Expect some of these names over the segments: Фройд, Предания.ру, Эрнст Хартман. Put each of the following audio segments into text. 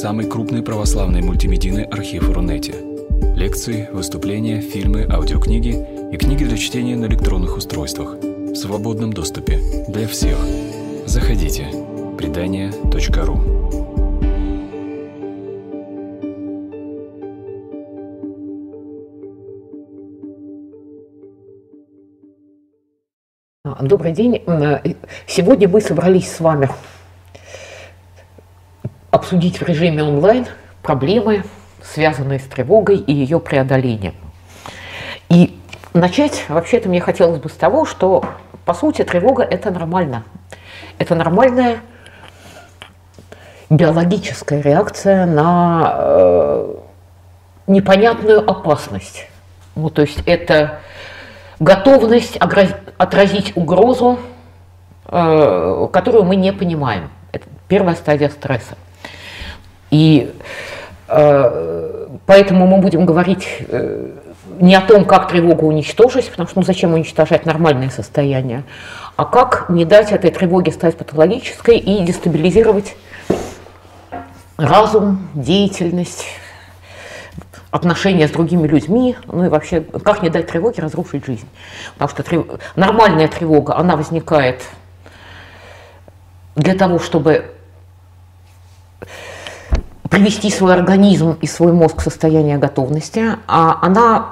самый крупный православный мультимедийный архив Рунете. Лекции, выступления, фильмы, аудиокниги и книги для чтения на электронных устройствах в свободном доступе для всех. Заходите. Предания.ру Добрый день. Сегодня мы собрались с вами обсудить в режиме онлайн проблемы, связанные с тревогой и ее преодолением. И начать, вообще-то, мне хотелось бы с того, что, по сути, тревога – это нормально. Это нормальная биологическая реакция на непонятную опасность. Ну, то есть это готовность отразить угрозу, которую мы не понимаем. Это первая стадия стресса. И поэтому мы будем говорить не о том, как тревогу уничтожить, потому что ну, зачем уничтожать нормальное состояние, а как не дать этой тревоге стать патологической и дестабилизировать разум, деятельность, отношения с другими людьми, ну и вообще, как не дать тревоге разрушить жизнь. Потому что нормальная тревога, она возникает для того, чтобы привести свой организм и свой мозг в состояние готовности, а она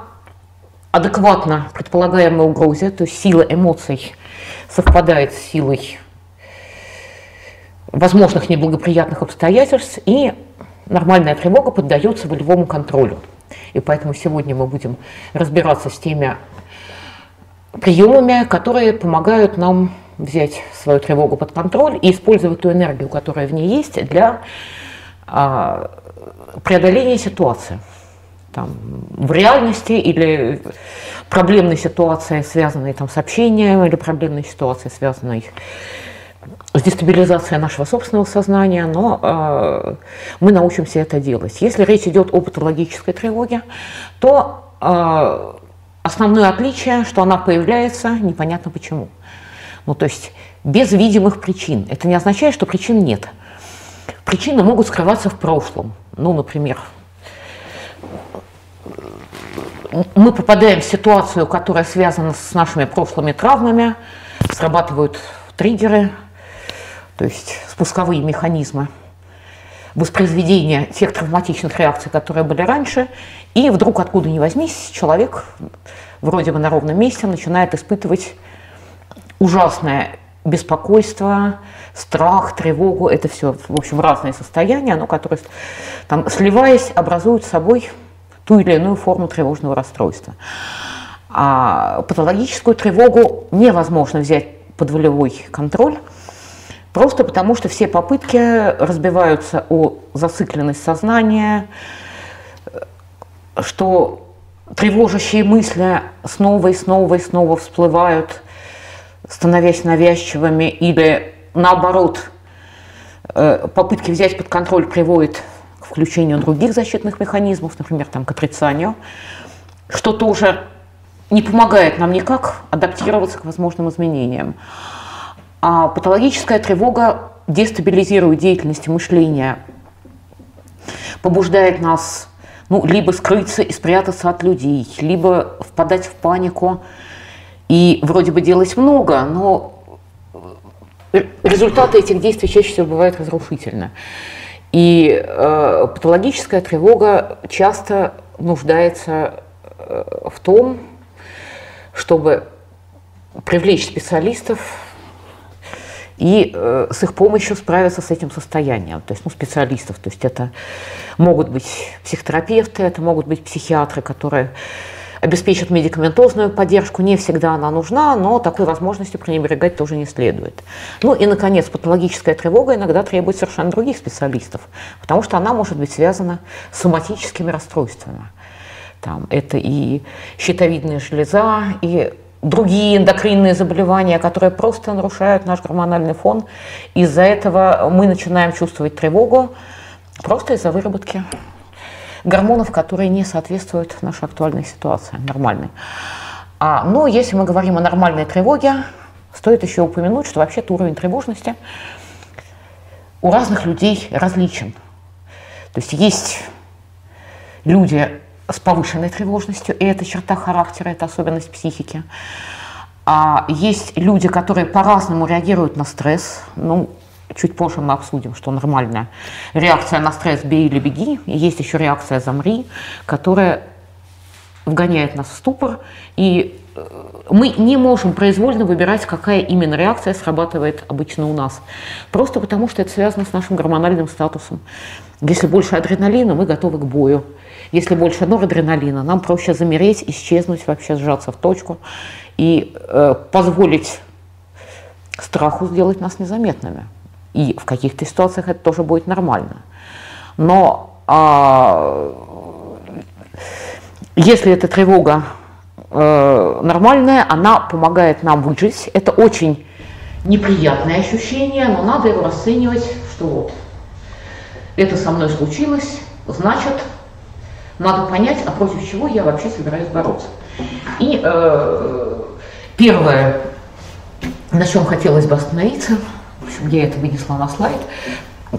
адекватна предполагаемой угрозе, то есть сила эмоций совпадает с силой возможных неблагоприятных обстоятельств, и нормальная тревога поддается волевому контролю. И поэтому сегодня мы будем разбираться с теми приемами, которые помогают нам взять свою тревогу под контроль и использовать ту энергию, которая в ней есть, для преодоления ситуации. Там, в реальности или проблемной ситуации, связанной там, с общением, или проблемной ситуации, связанной с дестабилизацией нашего собственного сознания, но мы научимся это делать. Если речь идет о патологической тревоге, то основное отличие, что она появляется непонятно почему. Ну, то есть без видимых причин. Это не означает, что причин нет. Причины могут скрываться в прошлом. Ну, например, мы попадаем в ситуацию, которая связана с нашими прошлыми травмами, срабатывают триггеры, то есть спусковые механизмы воспроизведения тех травматичных реакций, которые были раньше, и вдруг откуда ни возьмись, человек вроде бы на ровном месте начинает испытывать ужасное беспокойство, страх, тревогу. Это все, в общем, разные состояния, но которые, там, сливаясь, образуют собой ту или иную форму тревожного расстройства. А патологическую тревогу невозможно взять под волевой контроль, просто потому что все попытки разбиваются о зацикленность сознания, что тревожащие мысли снова и снова и снова всплывают, становясь навязчивыми, или наоборот, попытки взять под контроль приводят к включению других защитных механизмов, например, там, к отрицанию, что тоже не помогает нам никак адаптироваться к возможным изменениям. А патологическая тревога дестабилизирует деятельность мышления, побуждает нас либо скрыться и спрятаться от людей, либо впадать в панику и вроде бы делать много, но результаты этих действий чаще всего бывают разрушительны. И патологическая тревога часто нуждается в том, чтобы привлечь специалистов и с их помощью справиться с этим состоянием. То есть специалистов, то есть это могут быть психотерапевты, это могут быть психиатры, которые обеспечат медикаментозную поддержку. Не всегда она нужна, но такой возможностью пренебрегать тоже не следует. Ну и, наконец, патологическая тревога иногда требует совершенно других специалистов, потому что она может быть связана с соматическими расстройствами. Там, это и щитовидная железа, и другие эндокринные заболевания, которые просто нарушают наш гормональный фон. Из-за этого мы начинаем чувствовать тревогу просто из-за выработки гормонов, которые не соответствуют нашей актуальной ситуации, нормальной. Но если мы говорим о нормальной тревоге, стоит еще упомянуть, что вообще-то уровень тревожности у разных людей различен. То есть есть люди с повышенной тревожностью, и это черта характера, это особенность психики. А есть люди, которые по-разному реагируют на стресс. Ну, чуть позже мы обсудим, что нормальная реакция на стресс «бей или беги». И есть еще реакция «замри», которая вгоняет нас в ступор, и мы не можем произвольно выбирать, какая именно реакция срабатывает обычно у нас. Просто потому, что это связано с нашим гормональным статусом. Если больше адреналина, мы готовы к бою. Если больше норадреналина, нам проще замереть, исчезнуть, вообще сжаться в точку и позволить страху сделать нас незаметными. И в каких-то ситуациях это тоже будет нормально. Но если эта тревога нормальная, она помогает нам выжить. Это очень неприятное ощущение, но надо его расценивать, что вот это со мной случилось, значит, надо понять, а против чего я вообще собираюсь бороться. И первое, на чем хотелось бы остановиться, в общем, я это вынесла на слайд,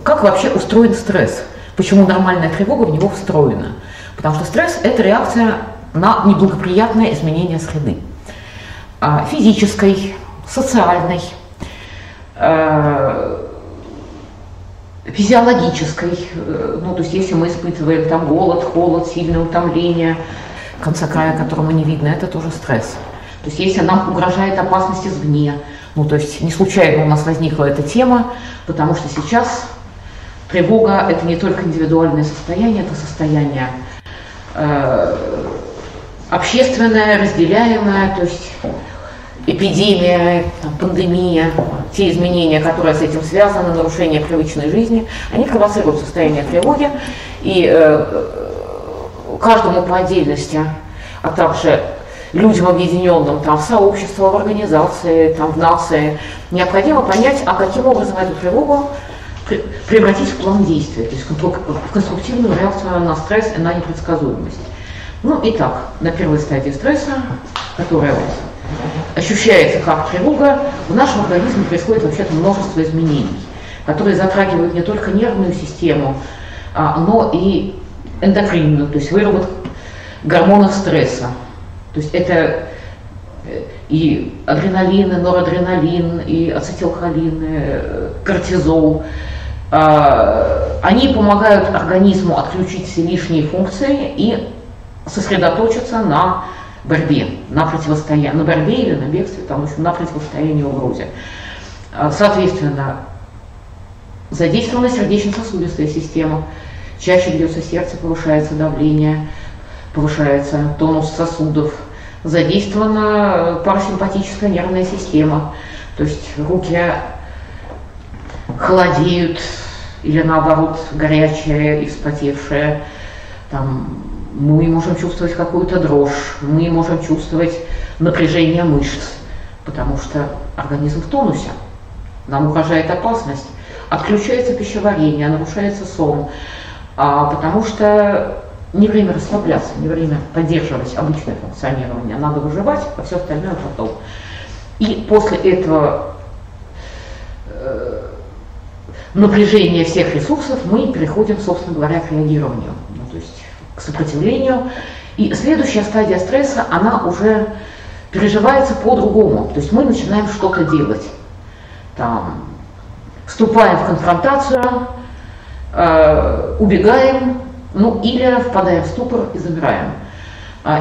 как вообще устроен стресс, почему нормальная тревога в него встроена. Потому что стресс – это реакция на неблагоприятное изменение среды. Физической, социальной, физиологической. Ну, то есть, если мы испытываем там голод, холод, сильное утомление, конца края которому не видно, это тоже стресс. То есть, если нам угрожает опасность извне, ну, то есть, не случайно у нас возникла эта тема, потому что сейчас тревога – это не только индивидуальное состояние, это состояние общественное, разделяемое, то есть эпидемия, пандемия, те изменения, которые с этим связаны, нарушение привычной жизни, они провоцируют состояние тревоги, и каждому по отдельности, а также людям, объединенным там в сообщество, в организации, там, в нации, необходимо понять, а каким образом эту тревогу превратить в план действия, то есть в конструктивную реакцию на стресс и на непредсказуемость. Ну, итак, на первой стадии стресса, которая ощущается как тревога, в нашем организме происходит вообще-то множество изменений, которые затрагивают не только нервную систему, но и эндокринную, то есть выработку гормонов стресса. То есть это и адреналин, и норадреналин, и ацетилхолин, и кортизол. Они помогают организму отключить все лишние функции и сосредоточиться на борьбе, на противостоянии, на борьбе или на бегстве, там, в общем, на противостоянии угрозе. Соответственно, задействована сердечно-сосудистая система, чаще бьется сердце, повышается давление, повышается тонус сосудов, задействована парасимпатическая нервная система, то есть руки холодеют или наоборот горячие, вспотевшие, там, мы можем чувствовать какую-то дрожь, мы можем чувствовать напряжение мышц, потому что организм в тонусе, нам угрожает опасность, отключается пищеварение, нарушается сон, потому что не время расслабляться, не время поддерживать обычное функционирование, надо выживать, а все остальное потом. И после этого напряжения всех ресурсов мы переходим, собственно говоря, к реагированию, ну, то есть к сопротивлению. И следующая стадия стресса, она уже переживается по-другому. То есть мы начинаем что-то делать. Там, вступаем в конфронтацию, убегаем, ну или впадаем в ступор и замираем.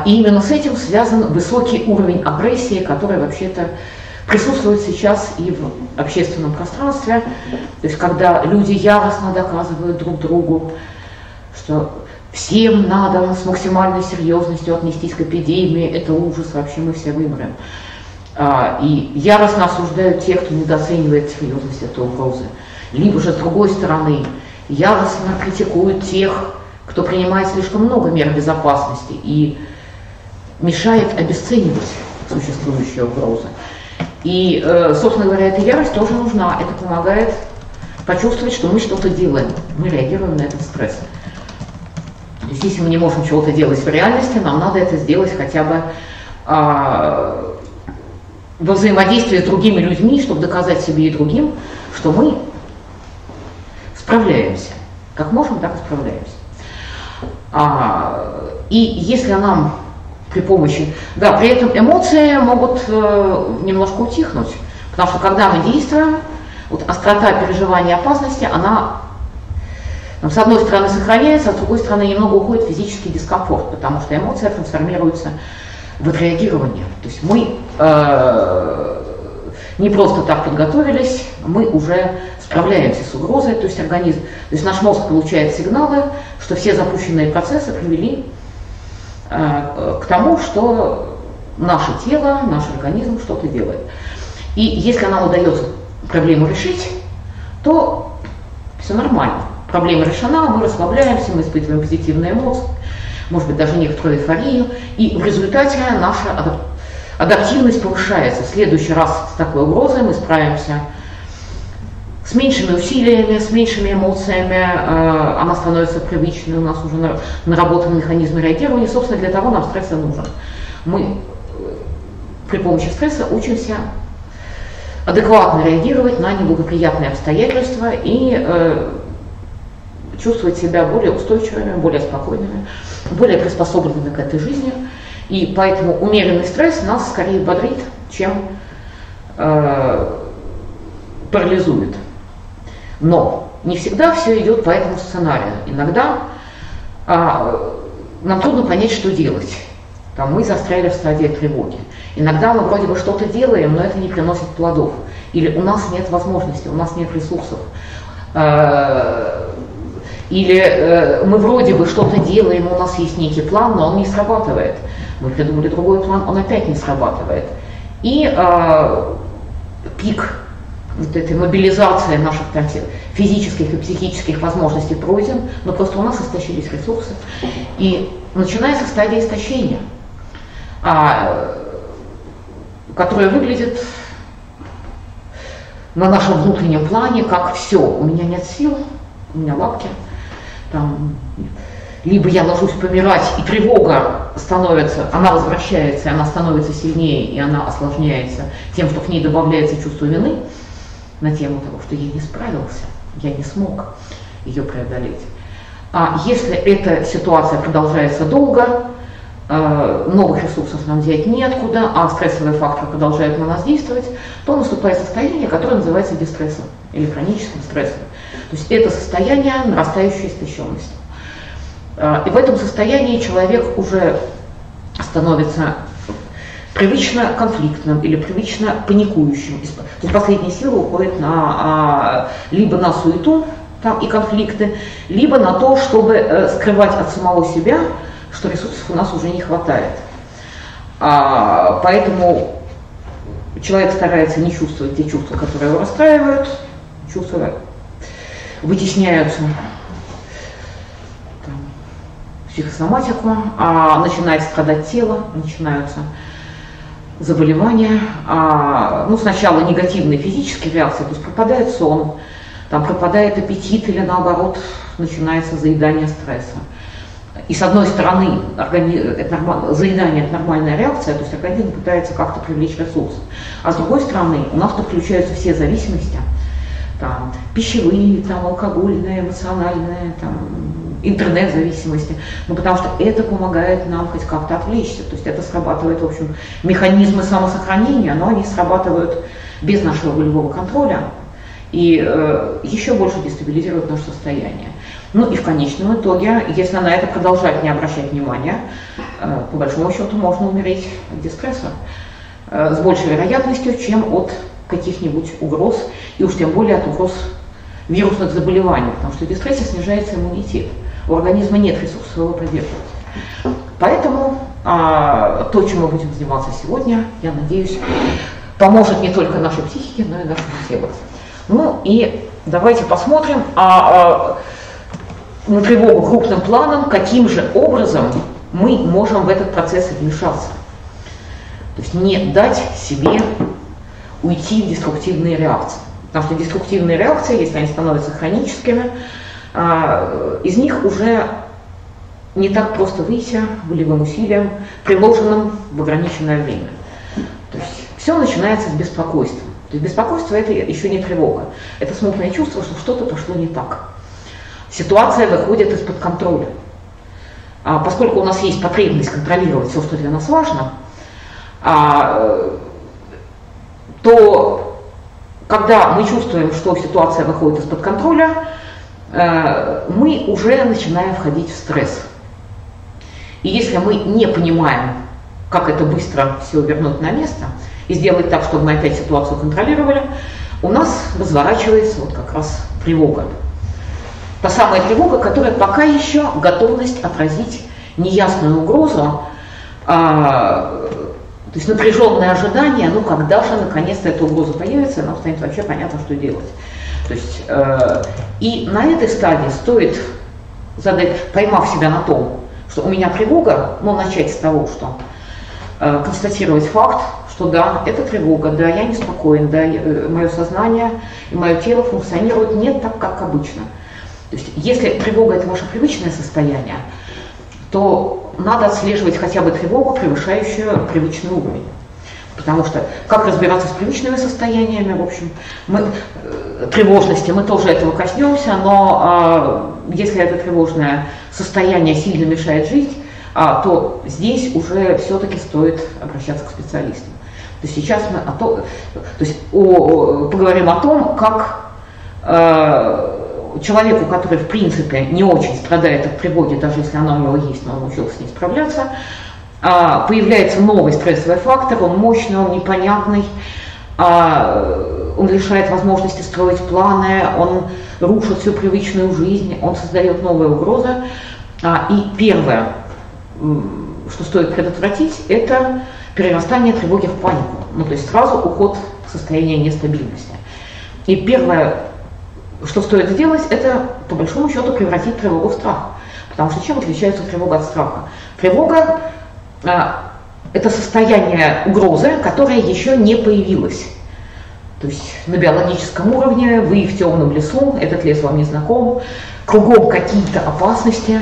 И именно с этим связан высокий уровень агрессии, который вообще-то присутствует сейчас и в общественном пространстве. То есть когда люди яростно доказывают друг другу, что всем надо с максимальной серьезностью отнестись к эпидемии, это ужас, вообще мы все вымрем. И яростно осуждают тех, кто недооценивает серьезность этой угрозы. Либо же, с другой стороны, яростно критикуют тех, кто принимает слишком много мер безопасности и мешает обесценивать существующие угрозы. И, собственно говоря, эта ярость тоже нужна, это помогает почувствовать, что мы что-то делаем, мы реагируем на этот стресс. То есть, если мы не можем чего-то делать в реальности, нам надо это сделать хотя бы во взаимодействии с другими людьми, чтобы доказать себе и другим, что мы справляемся. Как можем, так и справляемся. И если нам при помощи... Да, при этом эмоции могут немножко утихнуть, потому что когда мы действуем, вот острота переживания опасности, она там, с одной стороны сохраняется, а с другой стороны немного уходит физический дискомфорт, потому что эмоция трансформируется в отреагирование. То есть мы не просто так подготовились, мы уже справляемся с угрозой, то есть организм, то есть наш мозг получает сигналы, что все запущенные процессы привели к тому, что наше тело, наш организм что-то делает. И если нам удается проблему решить, то все нормально. Проблема решена, мы расслабляемся, мы испытываем позитивные эмоции, может быть, даже некоторую эйфорию, и в результате наша адаптивность повышается. В следующий раз с такой угрозой мы справимся с меньшими усилиями, с меньшими эмоциями, она становится привычной, у нас уже наработан механизм реагирования, и, собственно, для того нам стресс и нужен. Мы при помощи стресса учимся адекватно реагировать на неблагоприятные обстоятельства и чувствовать себя более устойчивыми, более спокойными, более приспособленными к этой жизни. И поэтому умеренный стресс нас скорее бодрит, чем парализует. Но не всегда все идет по этому сценарию. Иногда нам трудно понять, что делать. Там мы застряли в стадии тревоги. Иногда мы вроде бы что-то делаем, но это не приносит плодов. Или у нас нет возможности, у нас нет ресурсов. Или мы вроде бы что-то делаем, у нас есть некий план, но он не срабатывает. Мы придумали другой план, он опять не срабатывает. И пик вот этой мобилизации наших там, физических и психических возможностей пройден, но просто у нас истощились ресурсы. И начинается стадия истощения, которая выглядит на нашем внутреннем плане как все, у меня нет сил, у меня лапки, там, либо я ложусь помирать, и тревога становится, она возвращается, она становится сильнее, и она осложняется тем, что к ней добавляется чувство вины на тему того, что я не справился, я не смог ее преодолеть. А если эта ситуация продолжается долго, новых ресурсов нам взять неоткуда, а стрессовый фактор продолжает на нас действовать, то наступает состояние, которое называется дистрессом или хроническим стрессом. То есть это состояние нарастающей истощенности. И в этом состоянии человек уже становится привычно конфликтным или привычно паникующим. То есть последние силы уходят на, либо на суету там, и конфликты, либо на то, чтобы скрывать от самого себя, что ресурсов у нас уже не хватает. Поэтому человек старается не чувствовать те чувства, которые его расстраивают, чувства вытесняются там, в психосоматику, начинает страдать тело, начинаются заболевания. Ну, сначала негативные физические реакции, то есть пропадает сон, там пропадает аппетит или наоборот начинается заедание стресса. И с одной стороны, заедание – это нормальная реакция, то есть организм пытается как-то привлечь ресурс. А с другой стороны, у нас подключаются все зависимости, там, пищевые, там, алкогольные, эмоциональные, там, интернет-зависимости, ну, потому что это помогает нам хоть как-то отвлечься, то есть это срабатывает, в общем, механизмы самосохранения, но они срабатывают без нашего волевого контроля и еще больше дестабилизирует наше состояние. Ну и в конечном итоге, если на это продолжать не обращать внимания, по большому счету можно умереть от дистресса с большей вероятностью, чем от каких-нибудь угроз, и уж тем более от угроз вирусных заболеваний, потому что в дистрессе снижается иммунитет, у организма нет ресурсов его поддерживать. Поэтому то, чем мы будем заниматься сегодня, я надеюсь, поможет не только нашей психике, но и нашему телу. Ну и давайте посмотрим на тревогу крупным планом, каким же образом мы можем в этот процесс вмешаться. То есть не дать себе уйти в деструктивные реакции. Потому что деструктивные реакции, если они становятся хроническими, из них уже не так просто выйти волевым усилием, приложенным в ограниченное время. То есть все начинается с беспокойства. То есть беспокойство – это еще не тревога. Это смутное чувство, что что-то пошло не так. ситуация выходит из-под контроля. Поскольку у нас есть потребность контролировать все, что для нас важно, то когда мы чувствуем, что ситуация выходит из-под контроля, мы уже начинаем входить в стресс. И если мы не понимаем, как это быстро все вернуть на место и сделать так, чтобы мы опять ситуацию контролировали, у нас разворачивается вот как раз тревога. Та самая тревога, которая пока еще готовность отразить неясную угрозу, то есть напряженное ожидание, ну когда же наконец-то эта угроза появится, нам станет вообще понятно, что делать. То есть, и на этой стадии стоит задать, поймав себя на том, что у меня тревога, но начать с того, что констатировать факт, что да, это тревога, да, я неспокоен, да, мое сознание и мое тело функционируют не так, как обычно. То есть, если тревога – это ваше привычное состояние, то надо отслеживать хотя бы тревогу, превышающую привычный уровень. Потому что как разбираться с привычными состояниями, в общем, тревожности, мы тоже этого коснемся, но если это тревожное состояние сильно мешает жить, то здесь уже все-таки стоит обращаться к специалистам. То есть сейчас мы поговорим о том, как человеку, который в принципе не очень страдает от тревоги, даже если она у него есть, но он научился с ней справляться, появляется новый стрессовый фактор, он мощный, он непонятный, он лишает возможности строить планы, он рушит всю привычную жизнь, он создает новые угрозы. И первое, что стоит предотвратить, это перерастание тревоги в панику, ну, то есть сразу уход в состояние нестабильности. И первое, что стоит сделать, это по большому счету превратить тревогу в страх. Потому что чем отличается тревога от страха? Тревога – это состояние угрозы, которая еще не появилась. То есть на биологическом уровне вы в темном лесу, этот лес вам не знаком, кругом какие-то опасности,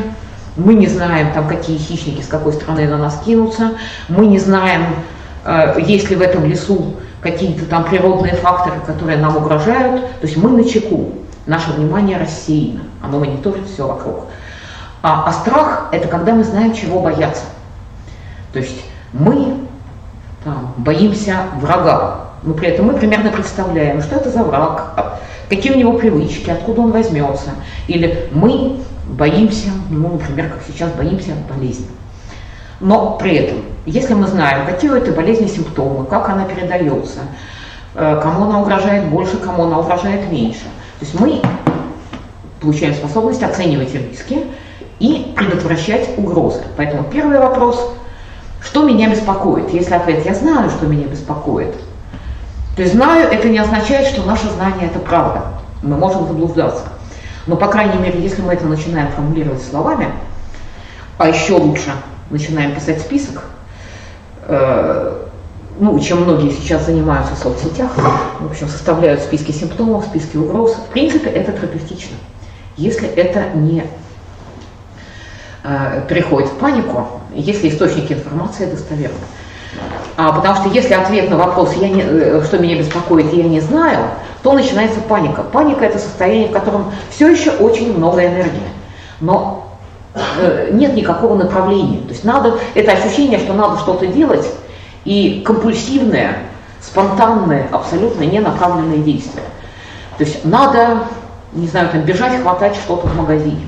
мы не знаем, там, какие хищники с какой стороны на нас кинутся, мы не знаем, есть ли в этом лесу какие-то там природные факторы, которые нам угрожают. То есть мы начеку, наше внимание рассеяно, оно мониторит все вокруг. А страх – это когда мы знаем, чего бояться. То есть мы там боимся врага, но при этом мы примерно представляем, что это за враг, какие у него привычки, откуда он возьмется. Или мы боимся, ну, например, как сейчас, боимся болезни. Но при этом, если мы знаем, какие у этой болезни симптомы, как она передается, кому она угрожает больше, кому она угрожает меньше, то есть мы получаем способность оценивать риски и предотвращать угрозы. Поэтому первый вопрос – что меня беспокоит? Если ответ «я знаю, что меня беспокоит», то есть «знаю» – это не означает, что наше знание – это правда. Мы можем заблуждаться. Но, по крайней мере, если мы это начинаем формулировать словами, а еще лучше начинаем писать список, ну, чем многие сейчас занимаются в соцсетях, в общем, составляют списки симптомов, списки угроз. В принципе, это терапевтично. Если это не переходит в панику, если источники информации достоверны. Потому что если ответ на вопрос, что меня беспокоит, я не знаю, то начинается паника. Паника – это состояние, в котором все еще очень много энергии, но нет никакого направления. То есть это ощущение, что надо что-то делать, и компульсивные, спонтанные, абсолютно ненаправленные действия. То есть надо, не знаю, там, бежать, хватать что-то в магазине.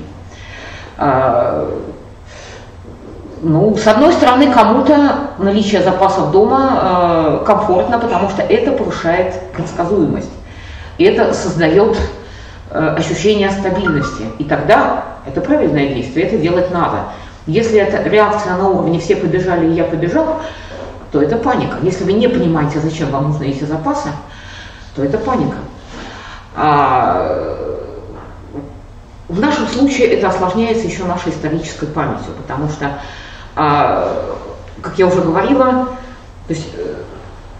Ну, с одной стороны, кому-то наличие запасов дома комфортно, потому что это повышает предсказуемость. И это создает ощущение стабильности. И тогда это правильное действие, это делать надо. Если это реакция на уровне «все побежали, и я побежал», то это паника. Если вы не понимаете, зачем вам нужны эти запасы, то это паника. В нашем случае это осложняется еще нашей исторической памятью, потому что, как я уже говорила, то есть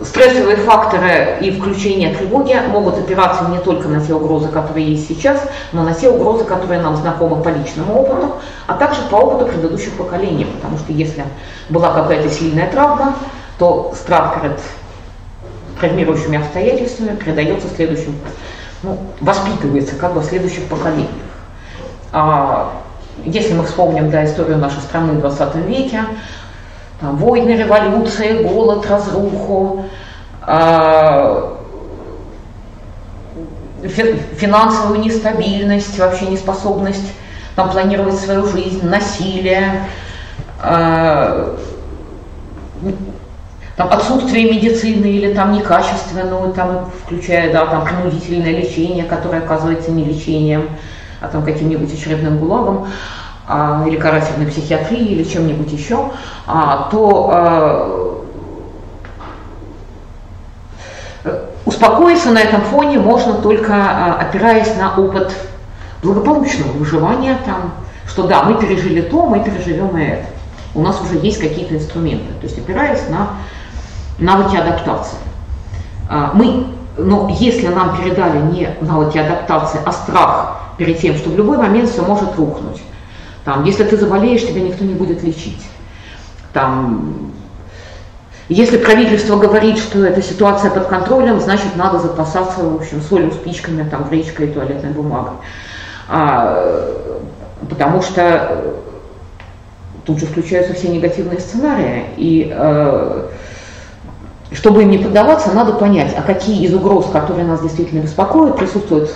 стрессовые факторы и включение тревоги могут опираться не только на те угрозы, которые есть сейчас, но на те угрозы, которые нам знакомы по личному опыту, а также по опыту предыдущих поколений, потому что если была какая-то сильная травма, то страх перед травмирующими обстоятельствами передается следующим, ну, воспитывается как бы в следующих поколениях. Если мы вспомним историю нашей страны в 20 веке, там, войны, революции, голод, разруху, финансовую нестабильность, вообще неспособность там, планировать свою жизнь, насилие, там, отсутствие медицины или там, некачественную, там, включая принудительное лечение, которое оказывается не лечением, а там каким-нибудь очередным гулагом, или карательной психиатрией, или чем-нибудь еще, то успокоиться на этом фоне можно только опираясь на опыт благополучного выживания, там, что да, мы пережили то, мы переживем и это. У нас уже есть какие-то инструменты, то есть опираясь на навыки адаптации. Но если нам передали не навыки адаптации, а страх перед тем, что в любой момент все может рухнуть. Там, если ты заболеешь, тебя никто не будет лечить. Там, если правительство говорит, что эта ситуация под контролем, значит, надо запасаться, в общем, солью, спичками, там, гречкой и туалетной бумагой. Потому что тут же включаются все негативные сценарии. И чтобы им не поддаваться, надо понять, а какие из угроз, которые нас действительно беспокоят, присутствуют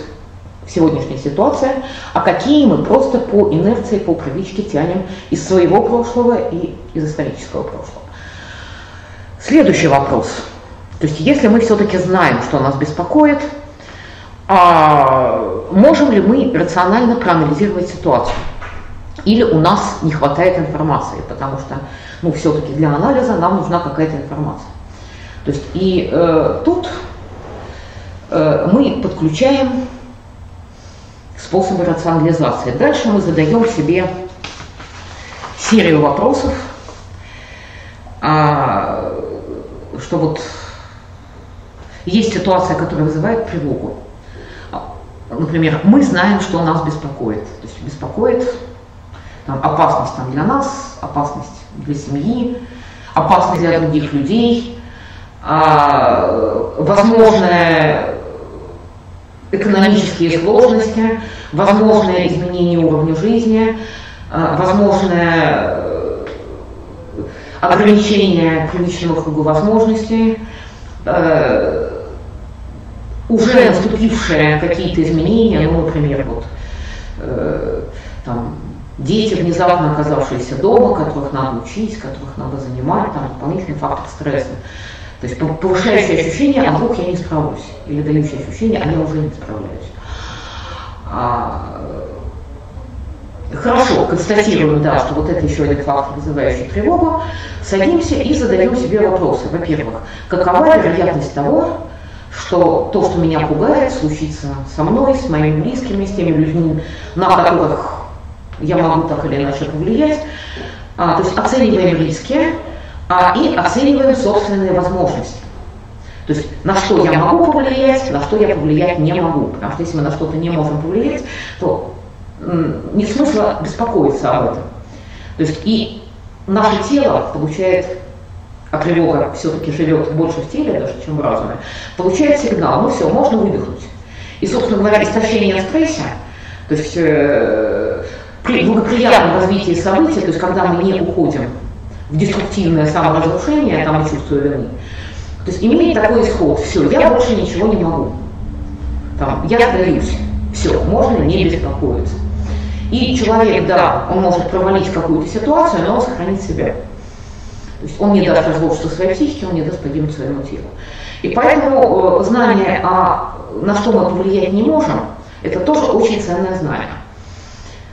в сегодняшней ситуации, а какие мы просто по инерции, по привычке тянем из своего прошлого и из исторического прошлого. Следующий вопрос. То есть, если мы все-таки знаем, что нас беспокоит, можем ли мы рационально проанализировать ситуацию? Или у нас не хватает информации, потому что, ну, все-таки для анализа нам нужна какая-то информация. То есть, и тут мы подключаем способы рационализации. Дальше мы задаем себе серию вопросов, что вот есть ситуация, которая вызывает тревогу. Например, мы знаем, что нас беспокоит. То есть беспокоит там, опасность там, для нас, опасность для семьи, опасность для других людей, возможное экономические сложности, возможное изменение уровня жизни, возможное ограничение привычного круга возможностей, уже наступившие какие-то изменения, ну, например, вот, там, дети, внезапно оказавшиеся дома, которых надо учить, которых надо занимать, там, дополнительный фактор стресса. То есть повышающее ощущение, а вдруг я не справлюсь, или дающее ощущение, а я уже не справляюсь. Хорошо, констатируем, да, что вот это еще один фактор, вызывающий тревогу. Садимся и задаем себе вопросы. Во-первых, какова вероятность того, что то, что меня пугает, случится со мной, с моими близкими, с теми людьми, на которых я могу так или иначе повлиять. То есть оцениваем риски. И оцениваем собственные возможности. То есть на что я могу повлиять, на что я повлиять не могу. Потому что если мы на что-то не можем повлиять, то нет смысла беспокоиться об этом. То есть и наше тело получает, а тревога все-таки живет больше в теле даже, чем в разуме, получает сигнал, ну все, можно выдохнуть. И, собственно говоря, истощение стресса, то есть при благоприятном развитии событий, то есть когда мы не уходим в деструктивное саморазрушение, там чувствую вины. То есть имеет такой исход, все, я больше ничего не могу. Там, я сдаюсь, все, можно не беспокоиться. И человек, да, он может провалить какую-то ситуацию, но он сохранит себя. То есть он не даст разрушиться своей психике, он не даст погибнуть своему телу. И поэтому знание, на что мы повлиять не можем, это тоже очень ценное знание.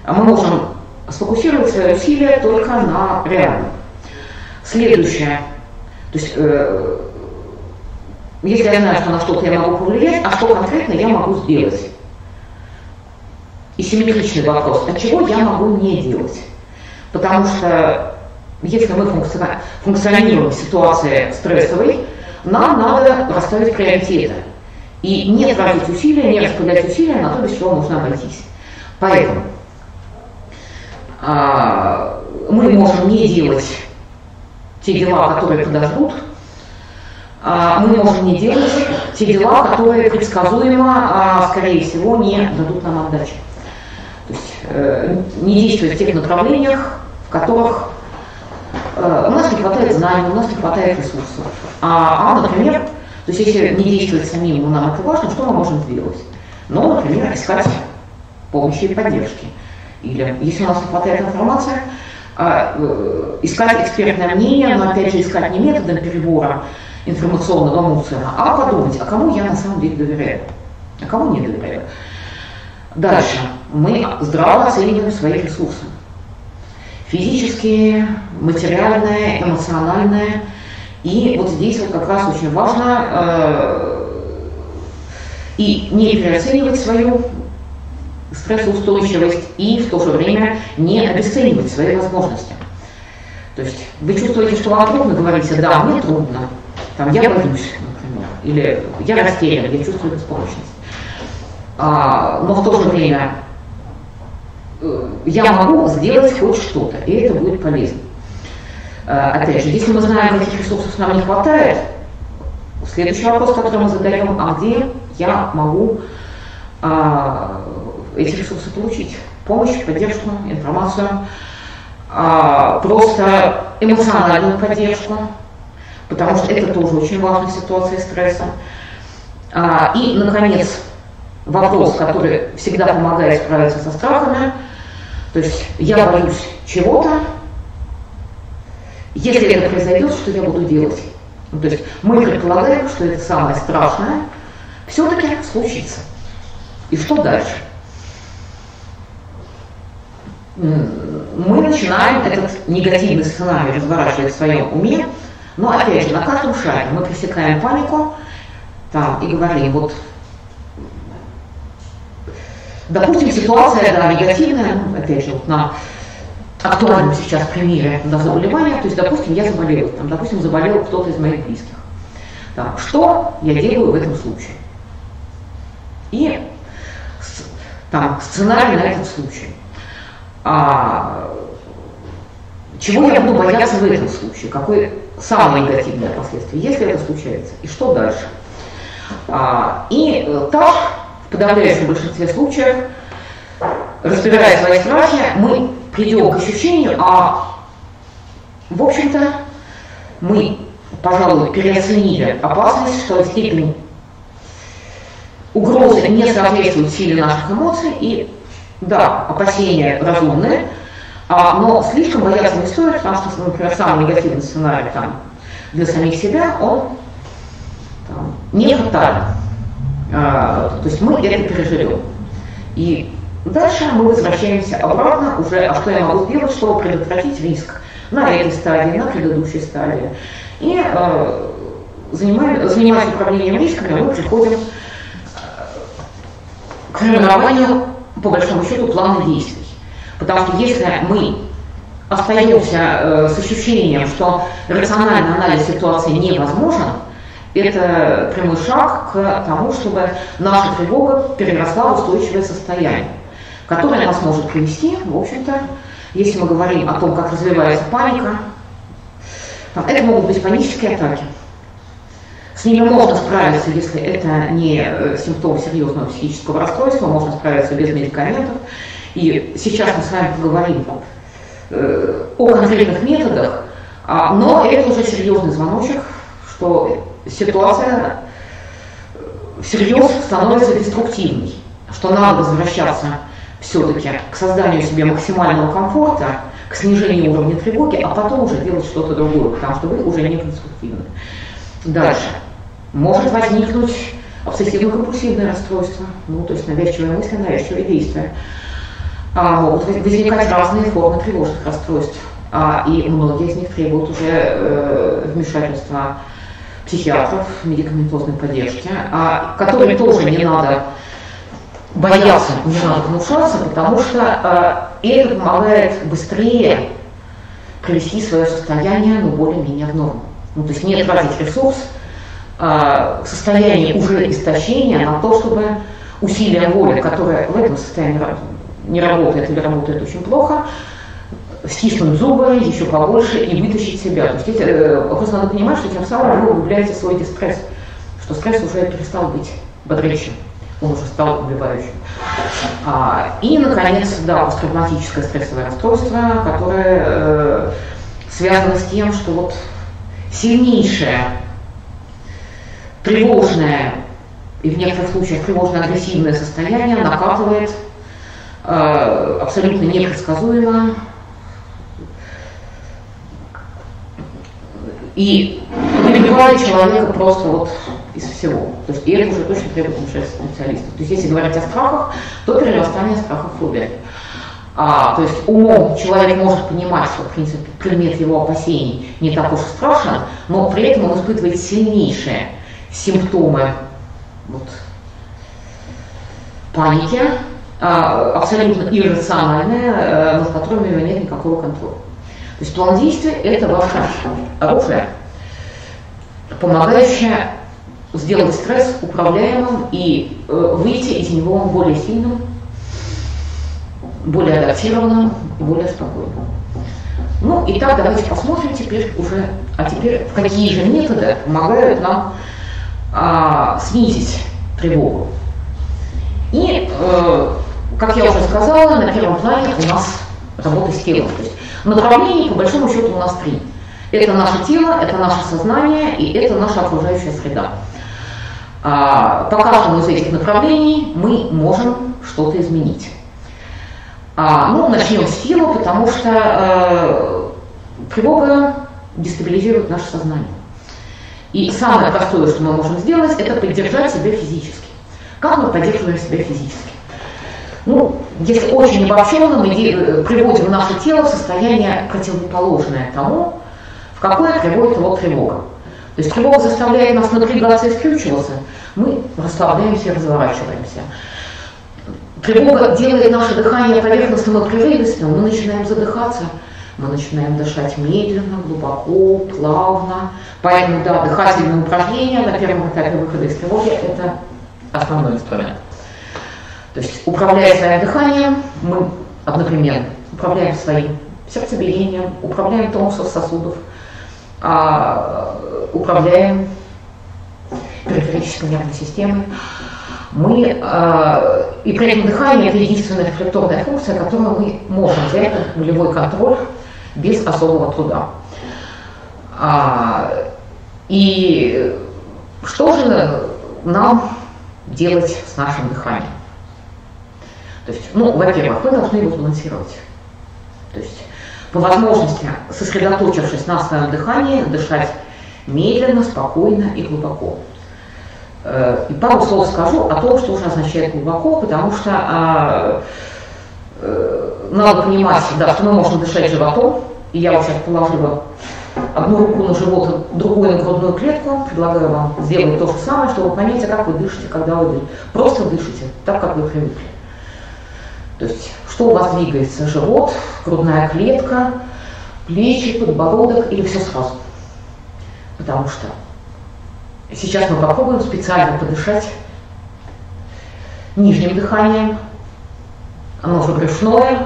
Мы можем сфокусировать свои усилия только на реальном. Следующее. То есть, если я знаю, что на что-то я могу повлиять, а что конкретно я могу сделать? И симметричный вопрос. А чего я могу не делать? Потому что если мы функционируем в ситуации стрессовой, нам надо расставить приоритеты. И не тратить усилия, не распылять усилия на то, без чего можно обойтись. Поэтому мы можем не делать те дела, которые подождут, мы можем не делать те дела, которые предсказуемо, скорее всего, не дадут нам отдачи. То есть не действует в тех направлениях, в которых у нас не хватает знаний, у нас не хватает ресурсов. А например, то есть если не действует самим, нам это важно, что мы можем сделать? Ну, например, искать помощи и поддержки. Или, если у нас не хватает информации, искать экспертное мнение, но опять же искать не методом перебора информационного мусора, а подумать, а кому я на самом деле доверяю, а кому не доверяю. Дальше. Мы здраво оцениваем свои ресурсы. Физические, материальные, эмоциональные. И вот здесь вот как раз очень важно и не переоценивать свою стрессоустойчивость, и в то же время не обесценивать свои возможности. То есть вы чувствуете, что вам трудно, говорите, да, мне трудно, там, я боюсь, например, или я растерян, я чувствую беспомощность. Но в то же время я могу сделать хоть что-то, и это будет полезно. Опять же, если мы знаем, каких ресурсов нам не хватает, следующий вопрос, который мы задаем, а где я могу эти ресурсы получить? Помощь, поддержку, информацию, просто эмоциональную поддержку, потому что это тоже очень важно в ситуации стресса. И, наконец, вопрос, который всегда помогает справиться со страхами, то есть я боюсь чего-то, если это произойдет, что я буду делать? Ну, то есть мы предполагаем, что это самое страшное все-таки случится. И что дальше? Мы начинаем этот негативный сценарий разворачивать в своем уме, но опять же на каждом шаге мы пресекаем панику там, и говорим, вот, допустим, ситуация да, негативная, опять же, вот на актуальном сейчас примере на заболевание, то есть, допустим, я заболела, там, допустим, заболел кто-то из моих близких. Там, что я делаю в этом случае? И там, сценарий на этот случай. Чего я буду бояться в этом случае? Какое самое негативное последствие, если это случается? И что дальше? И так, в подавляющем большинстве случаев, разбирая свои страхи, мы придем к ощущению, в общем-то, мы, пожалуй, переоценили опасность, что степень угрозы не соответствует силе наших эмоций, и да, опасения разумные, но слишком бояться не стоит, потому что, например, самый негативный сценарий там, для самих себя, он там, не фатален. То есть мы это переживем. И дальше мы возвращаемся обратно уже, а что я могу сделать, чтобы предотвратить риск на этой стадии, на предыдущей стадии. И занимаясь управлением рисками, мы приходим к формированию, по большому счету, плана действий. Потому что если мы остаемся с ощущением, что рациональный анализ ситуации невозможен, это прямой шаг к тому, чтобы наша тревога переросла в устойчивое состояние, которое нас может привести, в общем-то, если мы говорим о том, как развивается паника, это могут быть панические атаки. С ними можно справиться, если это не симптом серьезного психического расстройства, можно справиться без медикаментов. И сейчас мы с вами поговорим о конкретных методах, но это уже серьезный звоночек, что ситуация всерьез становится деструктивной, что надо возвращаться все-таки к созданию себе максимального комфорта, к снижению уровня тревоги, а потом уже делать что-то другое, потому что вы уже не конструктивны. Дальше. Может возникнуть обсессивно-компульсивное расстройство, ну, то есть навязчивые мысли, навязчивые действия. Могут возникать разные формы тревожных расстройств, и многие из них требуют уже вмешательства психиатров, медикаментозной поддержки, которым тоже не надо бояться, не надо внушаться, потому что это помогает быстрее привести свое состояние, но более-менее в норму. Ну, то есть не тратить ресурс, состояние уже истощения на то, чтобы усилие воли, которое в этом состоянии не работает или работает очень плохо, стиснуть зубы еще побольше и вытащить себя. То есть просто надо понимать, что тем самым вы углубляете свой дистресс, что стресс уже перестал быть бодрящим. он уже стал убивающим. И, наконец, да, посттравматическое стрессовое расстройство, которое связано с тем, что вот сильнейшее тревожное и в некоторых случаях тревожно-агрессивное состояние накатывает абсолютно непредсказуемо. И выбивает человека просто вот из всего. То есть, и это уже точно требует вмешательства специалистов. То есть если говорить о страхах, то перерастание страхов в фобию. То есть умом человек может понимать, что, в принципе, предмет его опасений не так уж и страшен, но при этом он испытывает сильнейшие симптомы вот, паники, абсолютно иррациональные, над которыми у него нет никакого контроля. То есть план действия – это ваше оружие, помогающее сделать стресс управляемым и выйти из него более сильным, более адаптированным и более спокойным. Ну и так давайте посмотрим теперь уже, в какие же методы помогают нам снизить тревогу. И, как я уже сказала, на первом плане у нас работа с телом. То есть направлений, по большому счету, у нас три. Это наше тело, это наше сознание и это наша окружающая среда. По каждому из этих направлений мы можем что-то изменить. Ну, начнем с тела, потому что тревога дестабилизирует наше сознание. И самое простое, что мы можем сделать, это поддержать себя физически. Как мы поддерживаем себя физически? Ну, если очень обобщенно, мы приводим наше тело в состояние противоположное тому, в какое приводит его тревога. То есть тревога заставляет нас напрягаться и скрючиваться, мы расслабляемся и разворачиваемся. Тревога делает наше дыхание поверхностным и прерывистым, мы начинаем задыхаться, мы начинаем дышать медленно, глубоко, плавно. Поэтому, да, дыхательные упражнения на первом этапе выхода из тревоги – это основной инструмент. То есть, управляя своим дыханием, мы одновременно управляем своим сердцебиением, управляем тонусом сосудов, управляем периферической нервной системой. И при этом дыхание – это единственная рефлекторная функция, которую мы можем взять под нулевой контроль без особого труда. И что же нам делать с нашим дыханием? То есть, ну, во-первых, мы должны его балансировать. То есть, по возможности, сосредоточившись на своем дыхании, дышать медленно, спокойно и глубоко. И пару слов скажу о том, что уже означает глубоко, потому что надо понимать, да, что мы можем дышать животом. И я вот сейчас положила одну руку на живот, другую на грудную клетку. Предлагаю вам сделать то же самое, чтобы понять, как вы дышите, когда вы просто дышите, так, как вы привыкли. То есть, что у вас двигается? Живот, грудная клетка, плечи, подбородок или все сразу? Потому что сейчас мы попробуем специально подышать нижним дыханием. Оно же брюшное.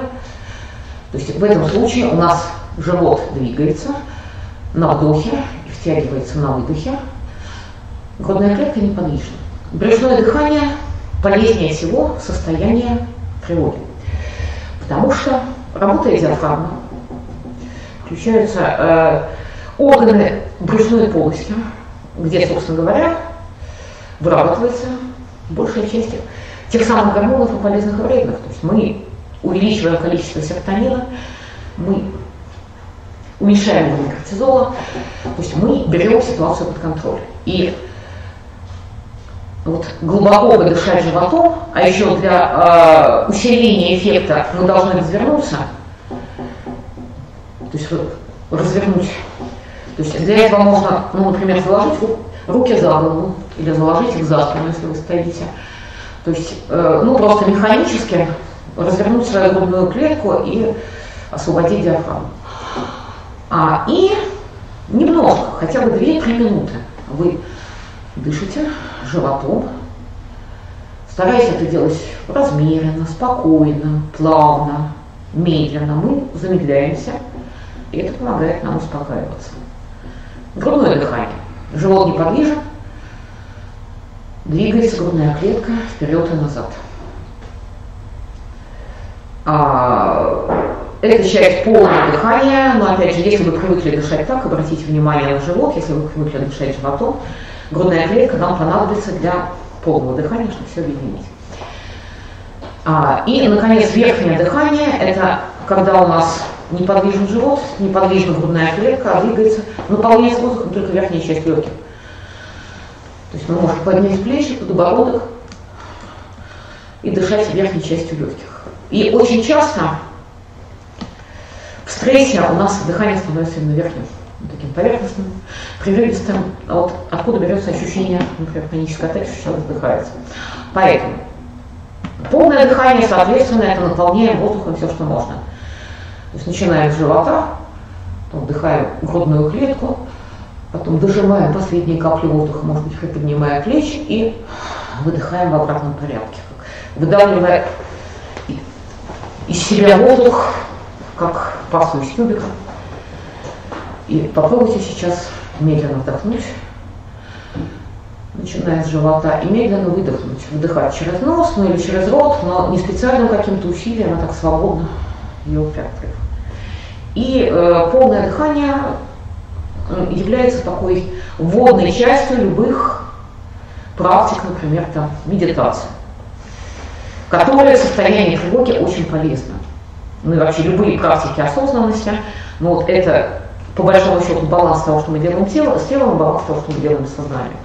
То есть в этом случае у нас живот двигается на вдохе и втягивается на выдохе. Грудная клетка неподвижна. Брюшное дыхание полезнее всего в состоянии тревоги. Потому что работает диафрагма, включаются органы брюшной полости, где, собственно говоря, вырабатывается большая часть тех самых гормонов и полезных и вредных. То есть мы увеличиваем количество серотонина, мы уменьшаем уровень кортизола, то есть мы берем ситуацию под контроль. И вот глубоко подышать животом, а еще для усиления эффекта мы должны развернуться, то есть развернуть. То есть для этого можно, ну, например, заложить руки за голову или заложить их за спину, если вы стоите. То есть, ну, просто механически развернуть свою грудную клетку и освободить диафрагму. И немного, хотя бы 2-3 минуты вы дышите животом, стараясь это делать размеренно, спокойно, плавно, медленно. Мы замедляемся, и это помогает нам успокаиваться. Грудное дыхание. Живот неподвижен, Двигается грудная клетка вперед и назад. Это часть полного дыхания, но опять же, если вы привыкли дышать так, обратите внимание на живот, если вы привыкли дышать животом, грудная клетка нам понадобится для полного дыхания, чтобы все объединить. И, наконец, верхнее дыхание – это когда у нас неподвижен живот, неподвижна грудная клетка, а двигается, наполняется воздухом только верхняя часть легких. То есть мы можем поднять плечи, подбородок и дышать верхней частью легких. И очень часто в стрессе у нас дыхание становится именно верхним, таким поверхностным, прерывистым. А вот откуда берется ощущение, например, панической атаки, что человек вдыхается. Поэтому полное дыхание, соответственно, это наполняем воздухом все, что можно. То есть начинаем с живота, потом вдыхаем грудную клетку, потом дожимаем последние капли воздуха, может быть, приподнимая плечи и выдыхаем в обратном порядке. Выдавливая из себя воздух, как пасту из тюбика. И попробуйте сейчас медленно вдохнуть, начиная с живота, и медленно выдохнуть. Выдыхать через нос, ну или через рот, но не специальным каким-то усилием, а так свободно ее приоткрыв. И полное дыхание является такой вводной частью любых практик, например, там, медитации, которые в состоянии тревоги очень полезны. Ну и вообще любые практики осознанности, но вот это, по большому счету, баланс того, что мы делаем с телом, и баланс того, что мы делаем с сознанием.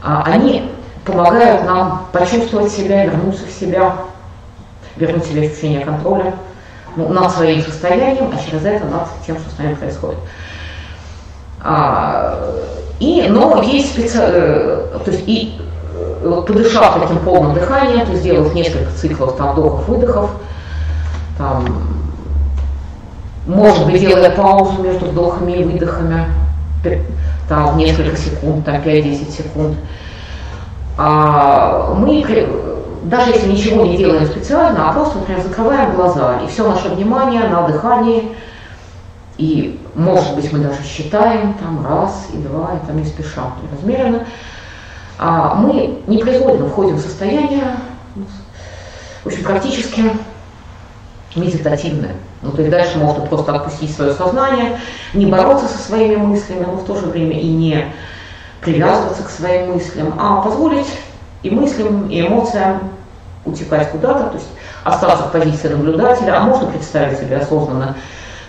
Они помогают нам почувствовать себя, вернуться в себя, вернуть себе ощущение контроля над своим состоянием, а через это над тем, что с нами происходит. Но есть подышав таким полным дыханием, сделав несколько циклов вдохов-выдохов, может быть, делая паузу между вдохами и выдохами, несколько секунд, 5-10 секунд. Мы, даже если ничего не делаем специально, а просто, например, закрываем глаза, и все наше внимание на дыхании, и, может быть, мы даже считаем раз и два, и не спеша, размеренно. Мы непроизвольно входим в состояние, в общем, практически медитативное. То есть дальше можно просто отпустить свое сознание, не бороться со своими мыслями, но в то же время и не привязываться к своим мыслям, а позволить и мыслям, и эмоциям утекать куда-то, то есть остаться в позиции наблюдателя, а можно представить себе осознанно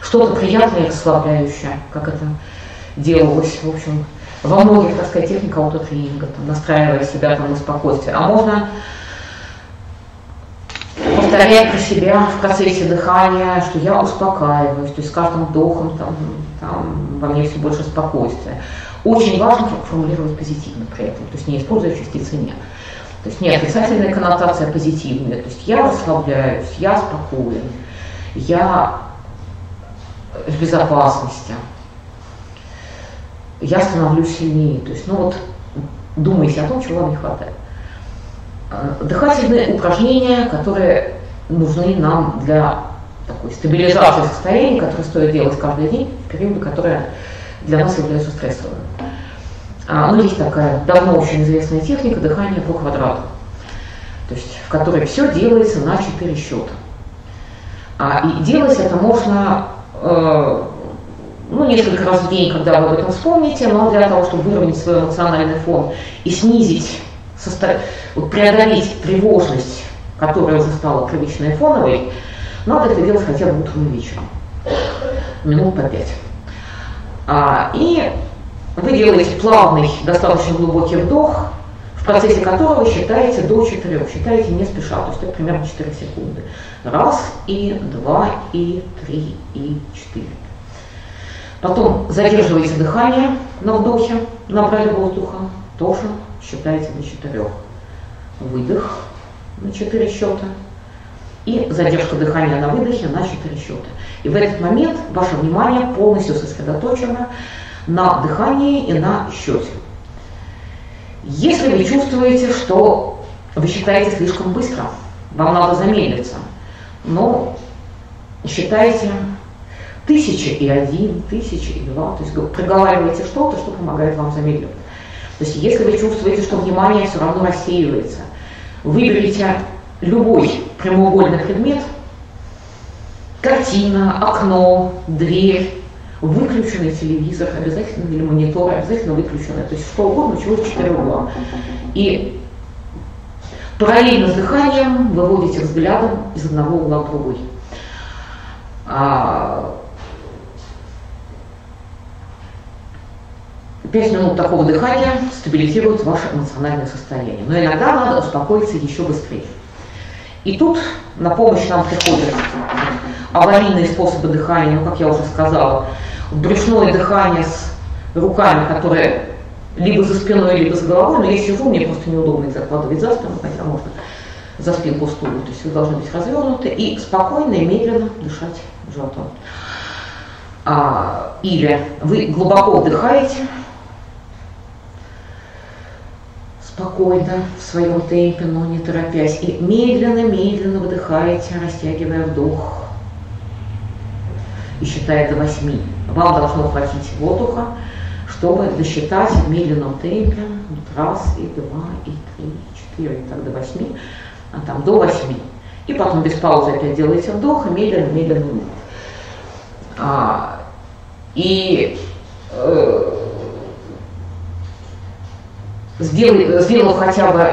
что-то приятное и расслабляющее, как это делалось, в общем, во многих, техниках аутотренинга, настраивая себя на спокойствие. А можно повторять про себя в процессе дыхания, что я успокаиваюсь, то есть с каждым вдохом во мне все больше спокойствия. Очень важно формулировать позитивно при этом, то есть не используя частицы «не». То есть не отрицательная коннотация, а позитивная. То есть я расслабляюсь, я спокоен, я в безопасности. Я становлюсь сильнее. То есть, думайте о том, чего вам не хватает. Дыхательные упражнения, которые нужны нам для такой стабилизации состояния, которые стоит делать каждый день, в периоды, которые для нас являются стрессовыми. Есть такая давно очень известная техника дыхания по квадрату, то есть в которой все делается на 4 счета. И делать это можно несколько раз в день, когда вы об этом вспомните, но для того, чтобы выровнять свой эмоциональный фон и снизить, преодолеть тревожность, которая уже стала привычной фоновой, надо это делать хотя бы утром и вечером, минут по 5. И вы делаете плавный, достаточно глубокий вдох, в процессе которого считаете до 4, считаете не спеша, то есть это примерно 4 секунды. Раз, и два, и три, и 4. Потом задерживаете дыхание на вдохе, набрали воздуха, тоже считаете до 4. Выдох на 4 счета и задержка дыхания на выдохе на 4 счета. И в этот момент ваше внимание полностью сосредоточено на дыхании и на счете. Если вы чувствуете, что вы считаете слишком быстро, вам надо замедлиться, но считайте 1001, 1002, то есть проговариваете что-то, что помогает вам замедлить. То есть если вы чувствуете, что внимание все равно рассеивается, выберите любой прямоугольный предмет, картина, окно, дверь, выключенный телевизор обязательно, или монитор обязательно выключенный, то есть что угодно, чего в четыре угла. И параллельно с дыханием выводите взглядом из одного угла в другой. Пять минут такого дыхания стабилизирует ваше эмоциональное состояние. Но иногда надо успокоиться еще быстрее. И тут на помощь нам приходят аварийные способы дыхания, как я уже сказала, брюшное дыхание с руками, которые либо за спиной, либо за головой, но я сижу, мне просто неудобно их закладывать за спину, хотя можно за спинку стула, то есть вы должны быть развернуты, и спокойно и медленно дышать животом. Или вы глубоко вдыхаете, спокойно, в своем темпе, но не торопясь, и медленно-медленно выдыхаете, растягивая вдох, и считая до 8. Вам должно хватить воздуха, чтобы досчитать в медленном темпе. Раз, и два, и три, и четыре, и так до 8, а там до 8. И потом без паузы опять делаете вдох, и медленно-медленно. Сделав хотя бы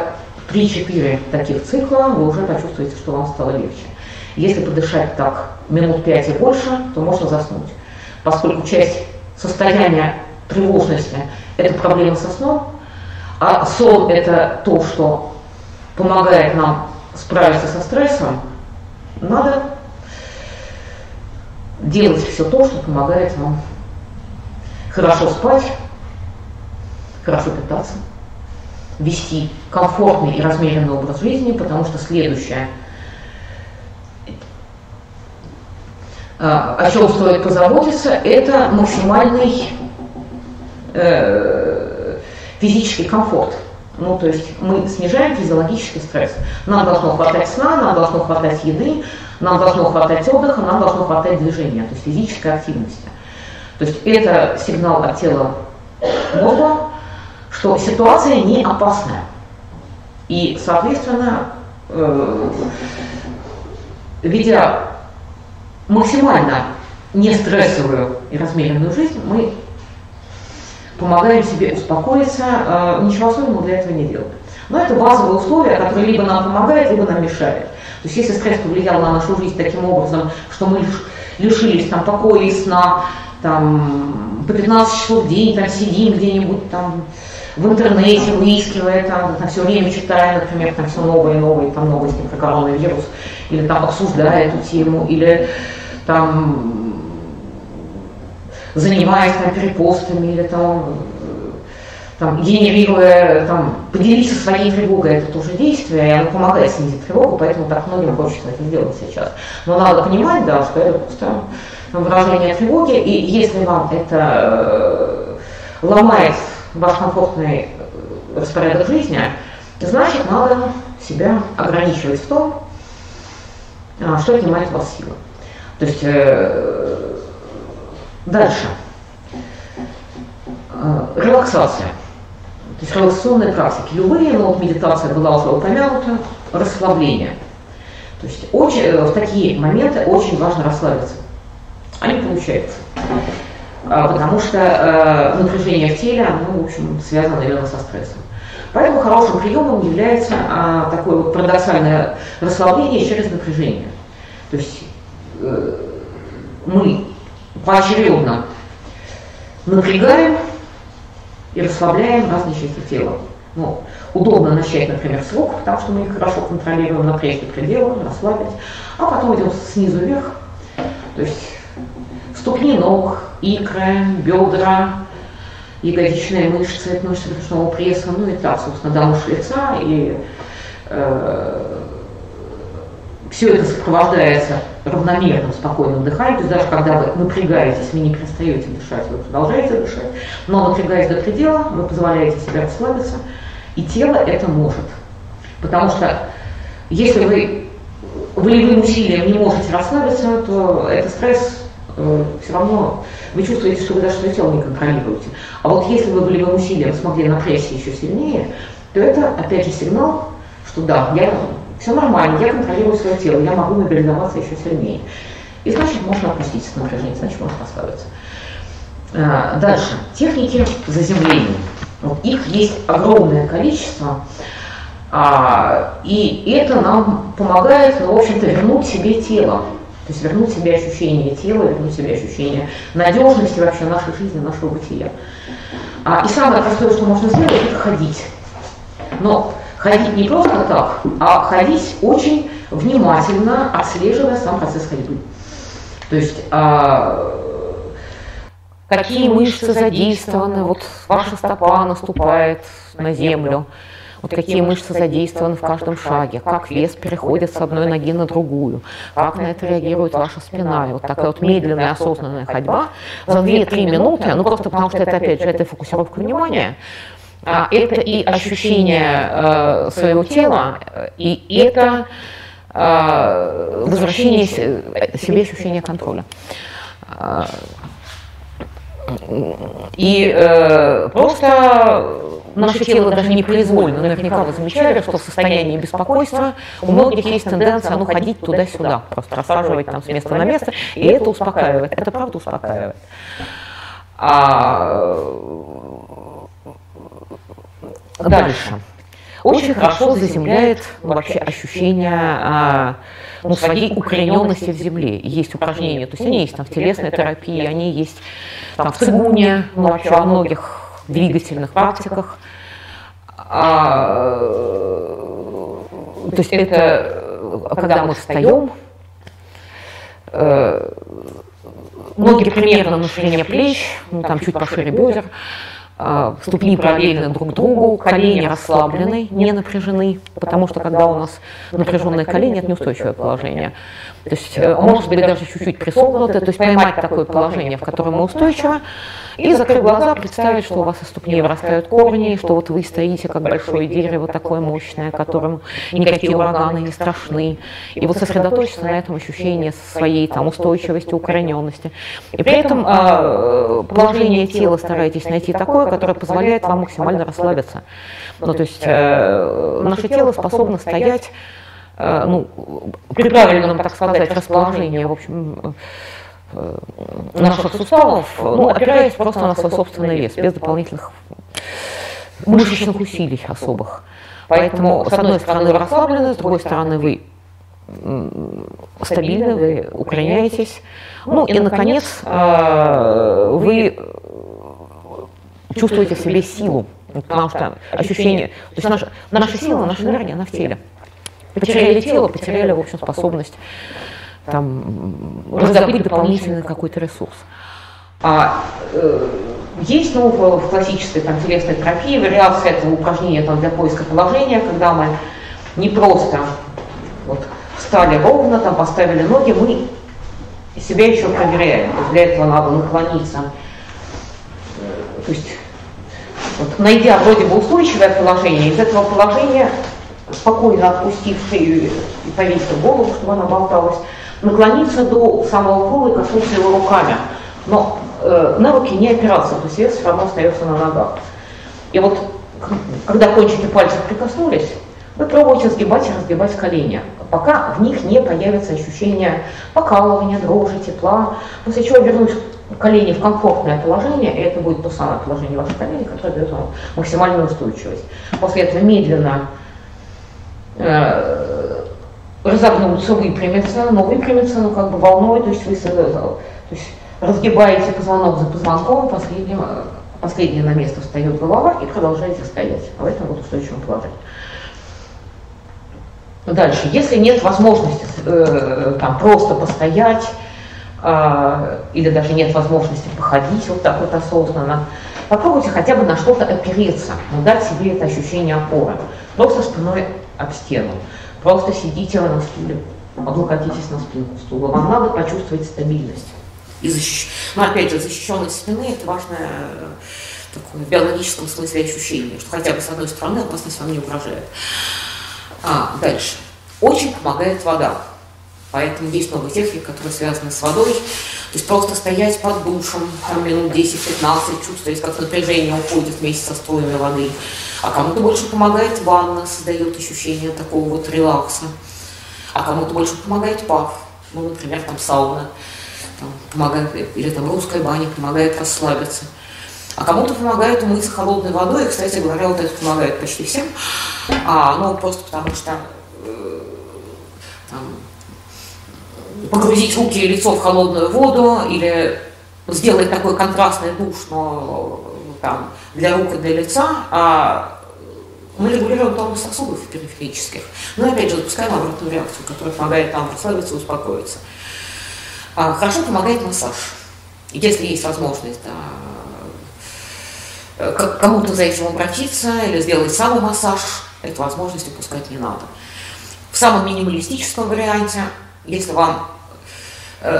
3-4 таких цикла, вы уже почувствуете, что вам стало легче. Если подышать так минут 5 и больше, то можно заснуть. Поскольку часть состояния тревожности – это проблема со сном, а сон – это то, что помогает нам справиться со стрессом, надо делать все то, что помогает нам хорошо спать, хорошо питаться, вести комфортный и размеренный образ жизни, потому что следующее, о чем стоит позаботиться, это максимальный физический комфорт. Ну, то есть мы снижаем физиологический стресс. Нам должно хватать сна, нам должно хватать еды, нам должно хватать отдыха, нам должно хватать движения, то есть физической активности. То есть это сигнал от тела мозга, что ситуация не опасная. И, соответственно, ведя максимально нестрессовую и размеренную жизнь, мы помогаем себе успокоиться, ничего особенного для этого не делаем. Но это базовые условия, которые либо нам помогают, либо нам мешают. То есть если стресс повлиял на нашу жизнь таким образом, что мы лишились там покоя и сна, там, по 15 часов в день там, сидим где-нибудь там в интернете, выискивая, там все время читая, например, там все новые и новые там, новости про коронавирус, или там обсуждая эту тему, или там занимаясь там, перепостами, или там генерируя, там, поделиться своей тревогой, это тоже действие, и оно помогает снизить тревогу, поэтому так многим хочется это делать сейчас. Но надо понимать, да, что это просто выражение тревоги, и если вам это ломает ваш комфортный распорядок жизни, значит, надо себя ограничивать в том, что отнимает у вас силы. То есть дальше. Релаксация. То есть релаксационные практики. Любые, но вот медитация была уже упомянута, расслабление. То есть в такие моменты очень важно расслабиться. Они получаются. Потому что напряжение в теле, оно, в общем, связано, наверное, со стрессом. Поэтому хорошим приемом является такое вот парадоксальное расслабление через напряжение. То есть мы поочередно напрягаем и расслабляем разные части тела. Ну, удобно начать, например, с рук, потому что мы их хорошо контролируем, напрячь до предела, расслабить, а потом идем снизу вверх, то есть ступни ног, икры, бедра, ягодичные мышцы, мышцы брюшного пресса, ну и так, собственно, до мышц лица, и все это сопровождается равномерным, спокойным дыханием, то есть даже когда вы напрягаетесь, вы не перестаете дышать, вы продолжаете дышать, но напрягаясь до предела, вы позволяете себе расслабиться, и тело это может. Потому что если вы волевым усилием не можете расслабиться, то это стресс все равно вы чувствуете, что вы даже свое тело не контролируете. А вот если вы волевым усилием смогли напрячься еще сильнее, то это, опять же, сигнал, что да, все нормально, я контролирую свое тело, я могу мобилизоваться еще сильнее. И значит, можно опустить это напряжение, значит, можно расслабиться. Дальше. Техники заземления. Их есть огромное количество, и это нам помогает, ну, в общем-то, вернуть себе тело. То есть вернуть себе ощущение тела, вернуть себе ощущение надежности вообще нашей жизни, нашего бытия. И самое простое, что можно сделать, это ходить. Но ходить не просто так, а ходить очень внимательно, отслеживая сам процесс ходьбы. То есть какие мышцы задействованы, вот ваша стопа наступает на землю, вот какие мышцы задействованы в каждом шаге, как вес переходит с одной ноги на другую, как на это реагирует ваша спина. И вот такая вот медленная, осознанная ходьба за 2-3 минуты, ну просто потому что это, опять же, это фокусировка внимания, это и ощущение своего тела, и это возвращение себе ощущения контроля. И просто наше тело даже непроизвольно, наверняка вы замечали, что в состоянии беспокойства у многих есть тенденция ходить туда-сюда, просто рассаживать там с места на место, и это успокаивает, это правда успокаивает. Дальше. Очень хорошо заземляет, ну, вообще ощущение своей укорененности в земле. Есть упражнения, то есть они есть там в телесной терапии, они есть там в цигуне, ну, вообще во многих двигательных практиках. То есть это когда мы встаем, ноги примерно на ширине плеч, ну, там чуть пошире бедер, ступни параллельны друг другу, колени расслаблены, не напряжены, потому что когда у нас напряженные колени, это неустойчивое положение. То есть, может быть, даже чуть-чуть присогнуты, то есть поймать такое положение, в котором мы устойчивы, и, закрыв глаза, представить, что у вас из ступней вырастают корни, что вот вы стоите, как большое дерево такое мощное, которому никакие ураганы не страшны, и вот сосредоточиться на этом ощущении своей там устойчивости, укорененности. И при этом положение тела старайтесь найти такое, которое позволяет вам максимально расслабиться. Ну, то есть наше тело способно стоять при правильном, так сказать, расположении, в общем, наших суставов, опираясь просто на свой собственный вес, без дополнительных мышечных усилий особых. Поэтому, с одной стороны, вы расслаблены, с другой стороны, вы стабильны, вы укореняетесь. Ну и, наконец, вы чувствуете в себе силу, потому что ощущение, то есть наша сила, наша энергия, она в теле. Потеряли тело, потеряли, в общем, способность там раздобыть дополнительный какой-то ресурс. Есть, в классической телесной терапии вариация этого упражнения для поиска положения, когда мы не просто встали ровно, поставили ноги, мы себя еще проверяем. Для этого надо наклониться. То есть, найдя вроде бы устойчивое положение, из этого положения, спокойно отпустив шею и повесив голову, чтобы она болталась, наклониться до самого пола и коснуться его руками. Но на руки не опираться, то есть вес все равно остается на ногах. И вот, когда кончики пальцев прикоснулись, вы пробуете сгибать и разгибать колени, пока в них не появится ощущение покалывания, дрожи, тепла, после чего вернуть колени в комфортное положение, и это будет то самое положение ваших коленей, которое дает вам максимальную устойчивость. После этого медленно разогнуться, выпрямиться, но как бы волной, то есть вы разгибаете позвонок за позвонком, последнее на место встает голова и продолжаете стоять. В этом вот устойчивом положении. Дальше, если нет возможности просто постоять, или даже нет возможности походить осознанно, попробуйте хотя бы на что-то опереться, дать себе это ощущение опоры. Просто спиной об стену, просто сидите на стуле, облокотитесь на спинку стула. Вам надо почувствовать стабильность. Опять же, защищенность спины – это важное такое, в биологическом смысле ощущение, что хотя бы с одной стороны опасность вам не угрожает. Дальше. Очень помогает вода. Поэтому есть много техник, которые связаны с водой. То есть просто стоять под душем, там минут 10-15, чувствовать, как напряжение уходит вместе со струями воды. А кому-то больше помогает ванна, создает ощущение такого вот релакса. А кому-то больше помогает пар, ну, например, там сауна, там, помогает, или там русская баня помогает расслабиться. А кому-то помогает умыться холодной водой, и, кстати говоря, вот это помогает почти всем. Ну, просто потому что там, погрузить руки и лицо в холодную воду, или сделать такой контрастный душ, но там, для рук и для лица, мы регулируем тонус сосудов периферических. Но, опять же, запускаем обратную реакцию, которая помогает нам расслабиться, успокоиться. Хорошо помогает массаж. Если есть возможность, кому-то за этим обратиться или сделать самомассаж, эту возможность упускать не надо. В самом минималистическом варианте, если вам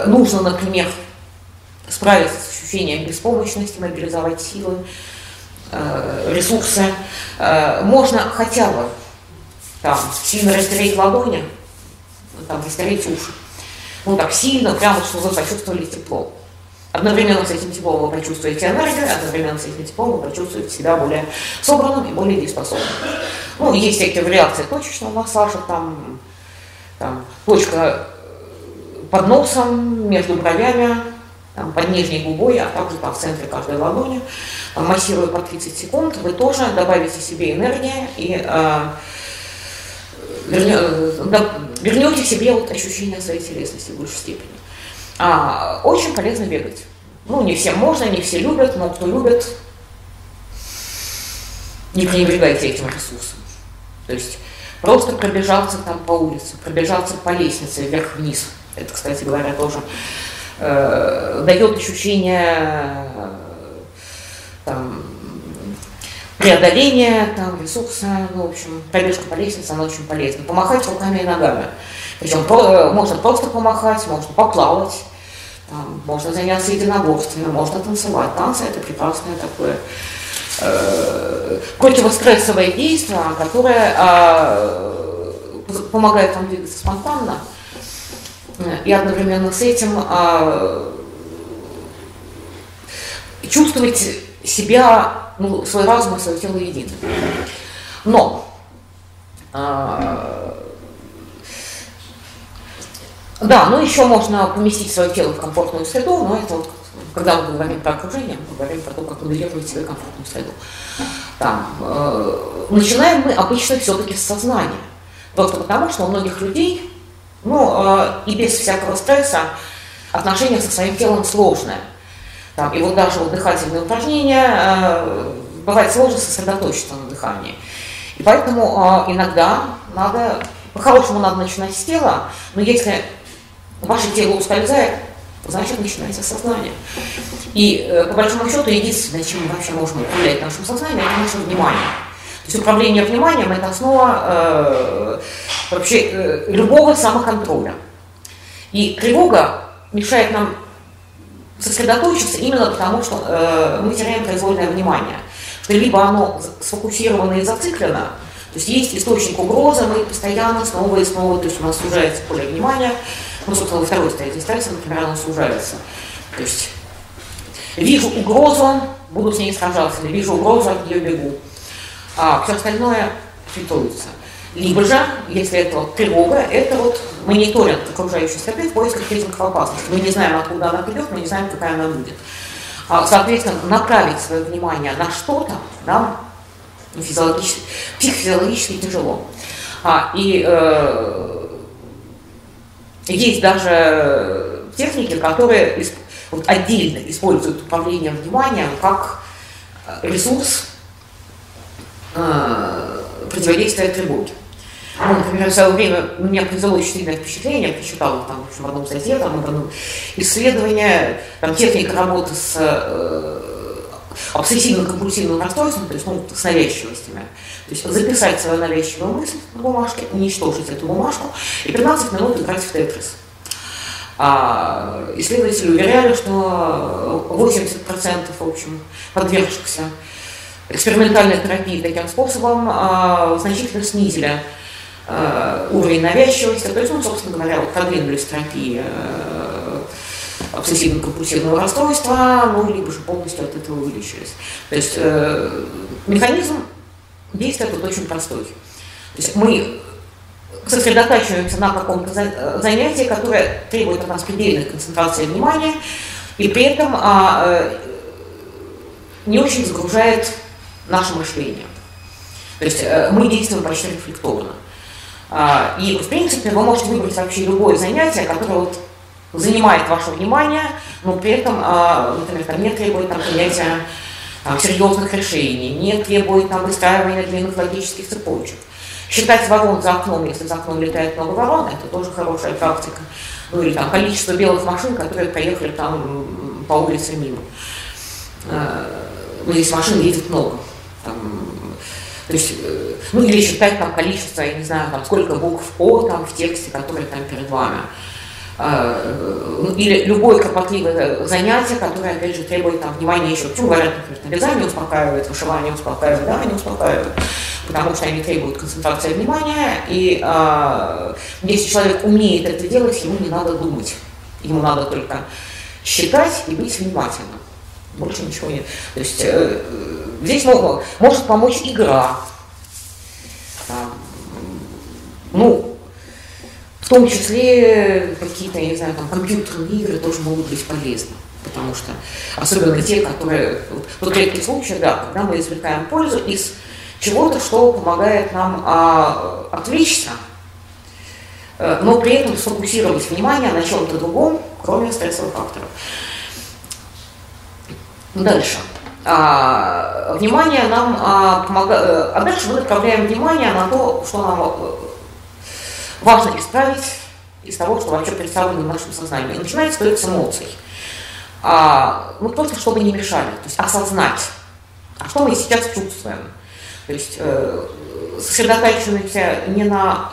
нужно, например, справиться с ощущением беспомощности, мобилизовать силы, ресурсы, можно хотя бы там, сильно растереть ладони, там, растереть уши. Ну так сильно, прямо, что вы почувствовали тепло. Одновременно с этим теплом вы почувствуете энергию, одновременно с этим теплом вы почувствуете себя более собранным и более дееспособным. Ну, есть всякие вариации точечного массажа, там точка под носом, между бровями, там, под нижней губой, а также там, в центре каждой ладони. Массируя по 30 секунд, вы тоже добавите себе энергии и вернете к себе вот ощущение своей телесности в большей степени. Очень полезно бегать. Ну, не всем можно, не все любят, но кто любит, не пренебрегайте этим ресурсом. То есть просто пробежаться там по улице, пробежаться по лестнице вверх-вниз. Это, кстати говоря, тоже дает ощущение там, преодоления, там, ресурса. Ну, в общем, пробежка по лестнице, она очень полезна. Помахать руками и ногами. Причем можно просто помахать, можно поплавать, там, можно заняться единоборствами, можно танцевать. Танцы – это прекрасное такое противострессовое действие, которое помогает вам двигаться спонтанно. И одновременно с этим чувствовать себя, ну, свой разум и свое тело едино. Но еще можно поместить свое тело в комфортную среду, но это вот, когда мы говорим про окружение, мы говорим про то, как моделировать себе комфортную среду. Там, начинаем мы обычно все-таки с сознания. Просто потому, что у многих людей, и без всякого стресса, отношения со своим телом сложные. Там, и вот даже вот дыхательные упражнения, бывает сложно сосредоточиться на дыхании. И поэтому иногда надо, по-хорошему надо начинать с тела, но если ваше тело ускользает, значит начинается сознание. И по большому счету единственное, чем мы вообще можем управлять нашим сознанием, это наше внимание. То есть управление вниманием – это основа вообще любого самоконтроля. И тревога мешает нам сосредоточиться именно потому, что мы теряем произвольное внимание. Что либо оно сфокусировано и зациклено, то есть есть источник угрозы, мы постоянно снова и снова, то есть у нас сужается поле внимания, собственно, во второй стадии стресса, например, оно сужается. То есть вижу угрозу, буду с ней сражаться, или вижу угрозу, от нее бегу. Все остальное фильтруется. Либо же, если это вот тревога, это вот мониторинг окружающей среды в поисках признаков опасности. Мы не знаем, откуда она придет, мы не знаем, какая она будет. Соответственно, направить свое внимание на что-то нам психофизиологически тяжело. Есть даже техники, которые отдельно используют управление вниманием как ресурс противодействия тревоге. Например, в свое время меня произвело очень сильное впечатление, я прочитала там, в общем, в одном статье, исследование, техника работы с обсессивно-компульсивным расстройством, то есть с навязчивостями. То есть записать свою навязчивую мысль на бумажке, уничтожить эту бумажку и 15 минут играть в тетрис. Исследователи уверяли, что 80% в общем, подвергшихся экспериментальной терапии таким способом значительно снизили уровень навязчивости, то есть, ну, собственно говоря, вот продвинулись терапии обсессивно-компульсивного расстройства, ну, либо же полностью от этого вылечились. То есть механизм действия тут очень простой. То есть мы сосредотачиваемся на каком-то занятии, которое требует от нас предельной концентрации внимания, и при этом не очень загружает наше мышление. То есть мы действуем почти рефлекторно. И, в принципе, вы можете выбрать вообще любое занятие, которое вот занимает ваше внимание, но при этом, например, там не требует там, принятия серьезных решений, не требует там, выстраивания длинных логических цепочек. Считать ворон за окном, если за окном летает много ворон, это тоже хорошая практика. Ну или там количество белых машин, которые проехали там по улице мимо. Ну, здесь машин едет много. Там, то есть, ну или считать там количество, я не знаю, там сколько букв «О» там в тексте, который там перед вами. Или любое кропотливое занятие, которое, опять же, требует там, внимания еще. Почему говорят, например, вязание успокаивает, вышивание успокаивает, да, они успокаивают, потому что они требуют концентрации внимания, и если человек умеет это делать, ему не надо думать, ему надо только считать и быть внимательным, больше ничего нет. То есть здесь может помочь игра, ну, в том числе какие-то, я не знаю, там компьютерные игры тоже могут быть полезны, потому что, особенно те, которые, вот редкий случай, да, когда мы извлекаем пользу из чего-то, что помогает нам отвлечься, но при этом сфокусировать внимание на чем-то другом, кроме стрессовых факторов. Дальше. Внимание нам помогает, а дальше мы отправляем внимание на то, что нам важно исправить из того, что вообще представлено в нашем сознании. И начинается только с эмоций. Ну, просто чтобы не мешали, то есть осознать, а что мы сейчас чувствуем. То есть сосредотачиваемся не на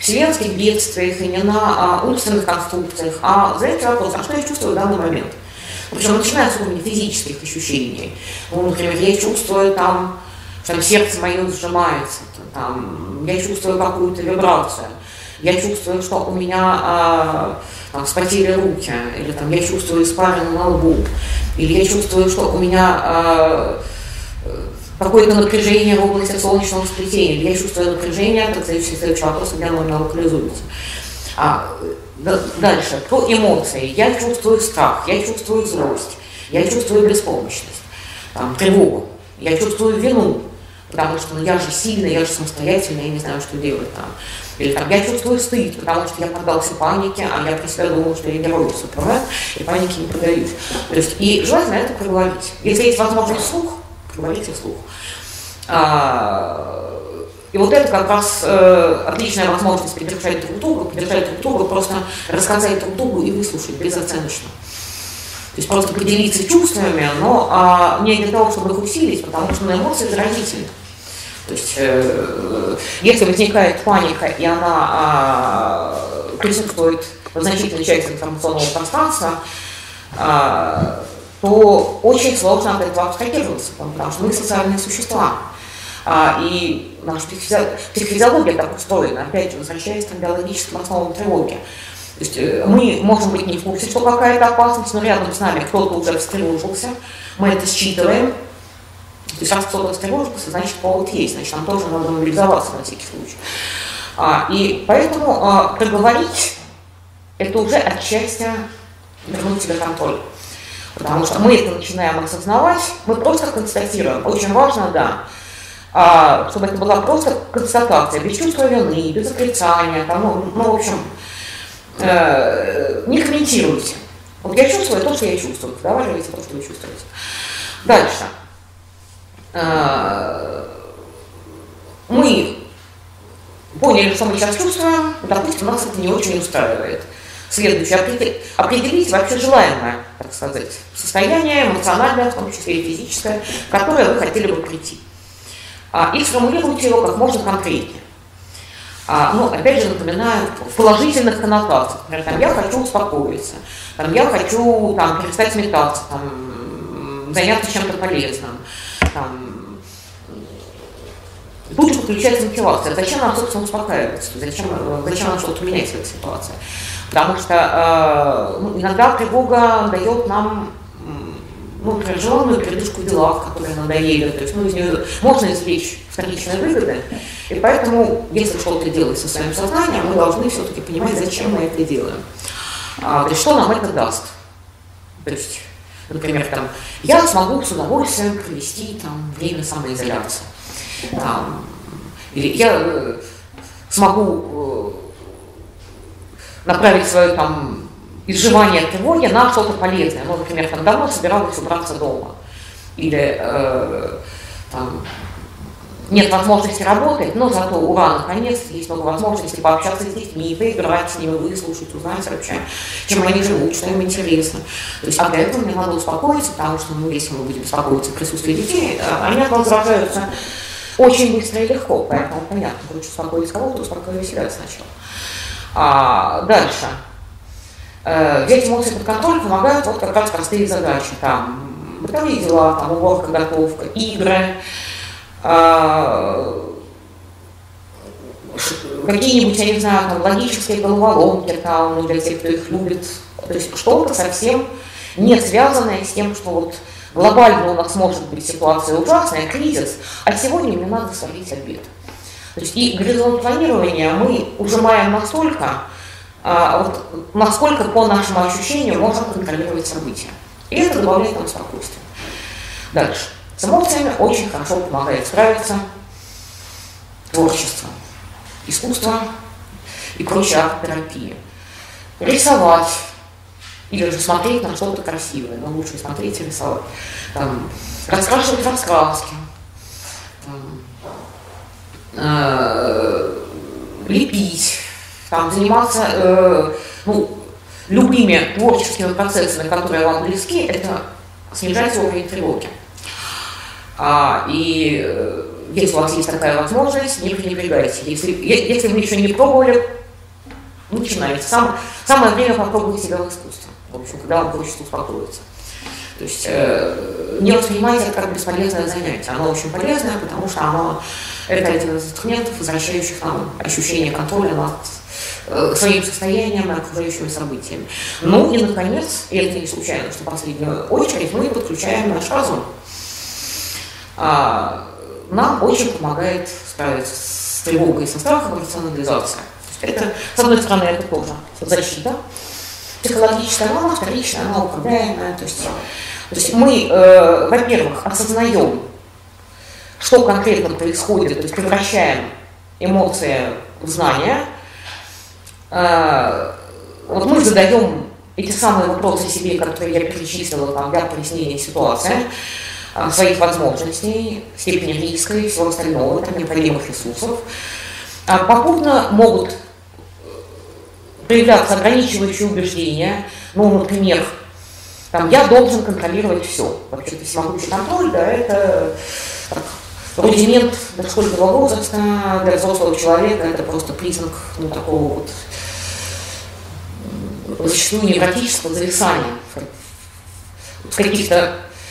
вселенских бедствиях и не на умственных конструкциях, а задаете вопрос, а что я чувствую в данный момент? Причем начинается с уровня физических ощущений. Ну, например, я чувствую там, что сердце мое сжимается, там, я чувствую какую-то вибрацию. Я чувствую, что у меня там, вспотели руки, или там, я чувствую испарину на лбу, или я чувствую, что у меня какое-то напряжение в области солнечного сплетения, или я чувствую напряжение, так следующий вопрос, где оно локализуется. Дальше, про эмоции. Я чувствую страх, я чувствую злость, я чувствую беспомощность, там, тревогу, я чувствую вину. Потому что ну, я же сильный, я же самостоятельный, я не знаю, что делать там. Или там, я чувствую стыд, потому что я поддался панике, а я про себя думал, что я герой супермен, и панике не поддаюсь. То есть, и желательно это проговорить. Если есть возможность вслух, проговорите вслух. И вот это как раз отличная возможность поддержать друг друга, просто рассказать друг другу и выслушать безоценочно. То есть просто поделиться чувствами, но не для того, чтобы их усилить, потому что на эмоции заразительны. То есть, если возникает паника, и она присутствует в значительной части информационного пространства, то очень сложно от этого абстрагироваться, потому что мы социальные существа. И наша психофизиология так устроена, опять же, возвращаясь к биологическим основам тревоги. То есть мы можем быть не в курсе, что какая-то опасность, но рядом с нами кто-то уже встревожился, мы это считываем. То есть раз кто-то встревожился, значит повод есть, значит нам тоже надо мобилизоваться на всякий случай. И поэтому проговорить – это уже отчасти вернуть себе контроль. Потому что мы это начинаем осознавать, мы просто констатируем. Очень важно, да, чтобы это была просто констатация, без чувства вины, без отрицания, там, ну в общем… не комментируйте. Вот я чувствую то, что я чувствую. Доваривайте то, что вы чувствуете. Дальше. Мы поняли, что мы сейчас чувствуем. Допустим, нас это не очень устраивает. Следующее. Определить вообще желаемое, так сказать, состояние эмоциональное, в том числе и физическое, в которое вы хотели бы прийти. И сформулируйте его как можно конкретнее. Ну, опять же, напоминаю, в положительных коннотациях. Например, там, я хочу успокоиться, там, я хочу там, перестать метаться, там, заняться чем-то полезным. Там, тут же подключается мотивация. Зачем нам, собственно, успокаиваться? Зачем нам что-то менять в этой ситуации? Потому что иногда тревога дает нам прожженную передышку в делах, которые надоели. То есть из нее можно извлечь вторичные выгоды. И поэтому, если что-то делать со своим сознанием, мы должны все-таки понимать, зачем мы это делаем. То есть что нам это даст. То есть, например, я смогу с удовольствием провести время самоизоляции. Или я смогу направить свое изживание тревоги на что-то полезное. Ну, например, давно собиралась убраться дома. Или нет возможности работать, но зато ура, наконец, есть много возможностей пообщаться с детьми, поиграть с ними, выслушать, узнать вообще, чем они живут, что им интересно. То есть, для этого мне надо успокоиться, потому что, если мы будем беспокоиться в присутствии детей, они от нас раздражаются очень быстро и легко, поэтому понятно, лучше успокоить кого-то, успокоить себя сначала. Дальше. Взять эмоции под контроль помогают как раз простые задачи, бытовые дела, уборка, готовка, игры, какие-нибудь, я не знаю, логические головоломки, для тех, кто их любит, то есть что-то совсем не связанное с тем, что глобально у нас может быть ситуация ужасная, кризис, а сегодня мне надо сварить обед. То есть и горизонт планирования мы ужимаем настолько, насколько по нашему ощущению можно контролировать события. И это добавляет нам спокойствие. Дальше. С эмоциями очень хорошо помогает справиться творчество, искусство и прочие арт-терапии. Рисовать. Или же смотреть на что-то красивое, но лучше смотреть и рисовать. Раскрашивать раскраски, лепить, заниматься любыми творческими процессами, которые вам близки, это снижает уровень тревоги. И если у вас есть такая возможность, не пренебрегайте. Если вы ничего не пробовали, начинайте. Самое время попробовать себя в искусстве. В общем, когда вам хочется успокоиться. То есть не воспринимайте это как бесполезное занятие. Оно очень полезное, потому что это один из инструментов, возвращающих нам ощущение контроля над своим состоянием и окружающими событиями. Ну и, наконец, и это не случайно, что в последнюю очередь мы подключаем наш разум. Нам очень помогает справиться с тревогой и со страхом рационализация. Это, с одной стороны, это тоже защита. Психологическая наука, вторичная, она управляемая. То есть мы, во-первых, осознаем, что конкретно происходит, то есть превращаем эмоции в знания. Мы задаем эти самые вопросы себе, которые я перечислила для прояснения ситуации, своих возможностей, степени риска и всего остального, необходимых ресурсов. Попутно могут проявляться ограничивающие убеждения, например, я должен контролировать все. Вообще-то всемогущий контроль, это рудимент дошкольного возраста, для взрослого человека это просто признак такого зачастую невротического зависания в каких-то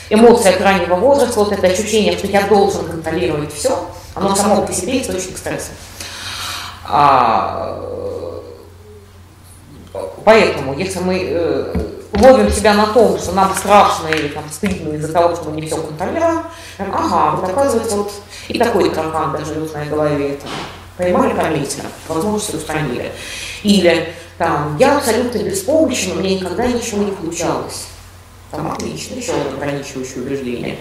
эмоциях раннего возраста, это ощущение, что я должен контролировать все, оно само по себе источник стресса. Поэтому, если мы ловим себя на том, что нам страшно или стыдно из-за того, что мы не все контролируем, оказывается, и такой таракан даже в моей голове, поймали, пометили, возможности устранили. Или я абсолютно беспомощен, у меня никогда ничего не получалось. Отлично, еще ограничивающее убеждение.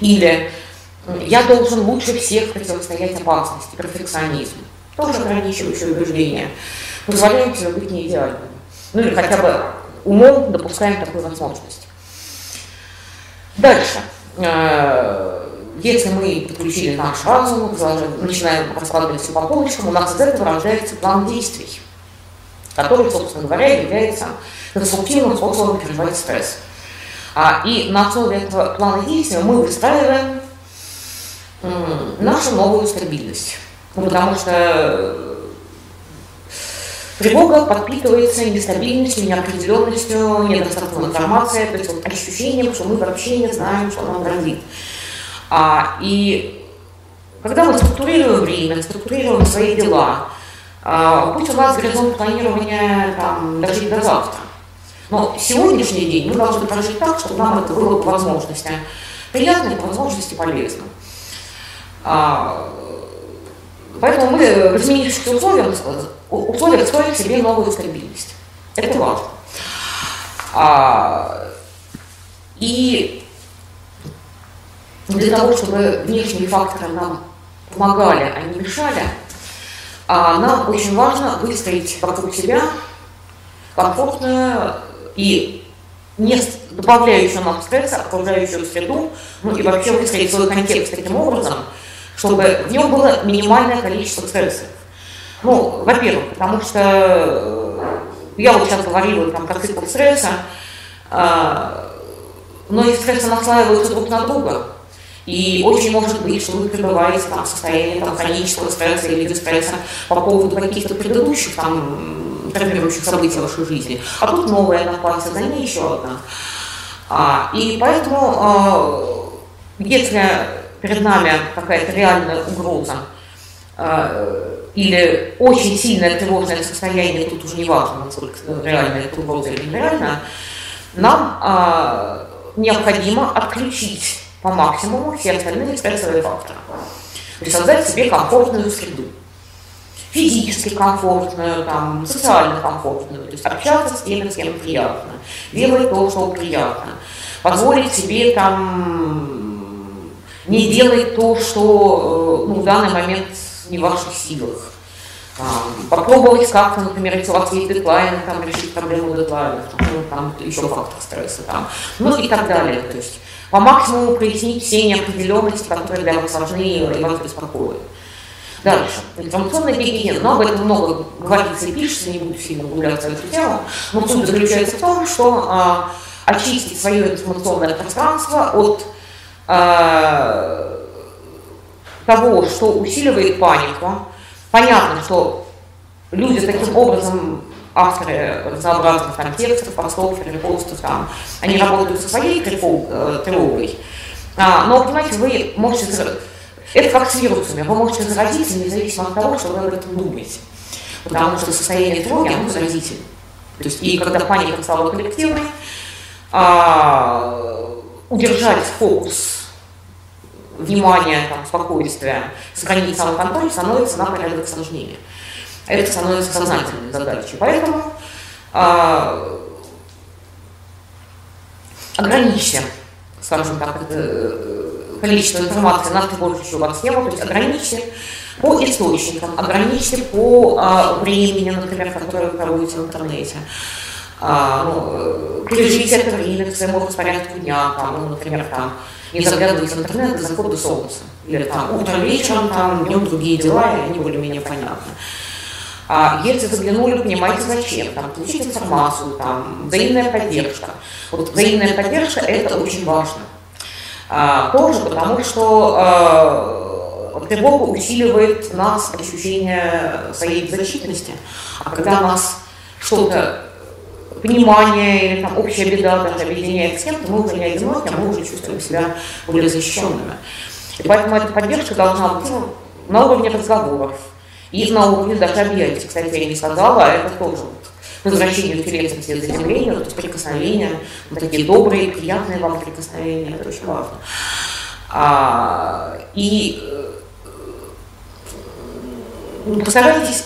Или я должен лучше всех противостоять опасности, перфекционизму. Тоже ограничивающее убеждение. Позволяем себе быть не идеальным. Или хотя бы умом допускаем такую возможность. Дальше. Если мы подключили наш разум, начинаем раскладывать все по полочкам, у нас из этого рождается план действий, который, собственно говоря, является конструктивным способом переживать стресс. И на основе этого плана действия мы выстраиваем нашу новую стабильность. Потому что тревога подпитывается нестабильностью, неопределенностью, недостатком информации, то есть ощущением, что мы вообще не знаем, что нам грозит. И Когда мы структурируем время, структурируем свои дела, пусть у нас горизонт планирования там, дожить до завтра, но сегодняшний день мы должны прожить так, чтобы нам это было по возможности приятно и по возможности полезно. Поэтому мы в изменившихся условиях строим себе новую стабильность. Это важно. И для того, чтобы внешние факторы нам помогали, а не мешали, нам очень важно выстроить вокруг себя комфортную и не добавляющую нам стресса окружающую среду, ну и вообще выстроить свой контекст таким образом, чтобы в нем было минимальное количество стрессов. Ну, во-первых, потому что я вот сейчас говорила там, про цикл стресса, но и стрессы наслаиваются друг на друга. И очень может быть, что вы пребываете в состоянии хронического стресса или дистресса по поводу каких-то предыдущих травмирующих событий в вашей жизни. А тут новая нападка, за ней еще одна. И поэтому, если перед нами какая-то реальная угроза или очень сильное тревожное состояние, тут уже не важно, насколько реальная эта угроза или нереальная, нам необходимо отключить по максимуму все остальные стрессовые факторы. То есть создать себе комфортную среду. Физически комфортную, там, социально комфортную. То есть общаться с теми, с кем приятно. Делать то, что приятно. Позволить себе там, не делать то, что в данный момент не в ваших силах. Попробовать как-то, например, если у вас есть дедлайн, там, решить проблему дедлайнов, там еще фактор стресса, там, ну и так далее. То есть по максимуму прояснить все неопределенности, которые для вас важны и вас беспокоят. Дальше. Информационная гигиена. Но об этом много говорится и пишется, не буду сильно углубляться в эту тему. Но суть заключается в том, что очистить свое информационное пространство от того, что усиливает панику. Понятно, что люди таким образом, авторы разнообразных там, текстов, постов, репостов, там, они работают со своей тревогой, но, понимаете, вы можете, это как с вирусами, вы можете заразиться независимо от того, что вы об этом думаете, потому что состояние тревоги, оно заразительно. То есть, и когда паника стала коллективной, удержать фокус, внимание, там, спокойствие, сохранить самоконтроль становится на порядок сложнее. Это становится сознательной задачей. Поэтому ограничьте, скажем так, количество информации на тревожащую вас тему, то есть ограничьте по источникам, ограничьте по времени, например, которое вы проводите в интернете. Привяжите это время к своему распорядку дня, там, например, там, не заглядывать в интернет до захода солнца. Или там утром, вечером, там, днем другие дела, и они более-менее понятны. Если заглянули, понимаете, зачем. Там, получить информацию, там, взаимная поддержка. Вот взаимная поддержка – это очень важно. Тоже потому, что тревога усиливает нас ощущение своей беззащитности. А когда нас что-то, понимание или там, общая беда даже объединяет с кем-то, мы уже не одиноки, а мы уже чувствуем себя более защищенными. И поэтому эта поддержка должна быть на уровне разговоров и на уровне даже объятий. Кстати, я не сказала, а это тоже возвращение к телесности, заземление, вот, прикосновения, вот такие добрые, приятные вам прикосновения, это очень важно. Постарайтесь,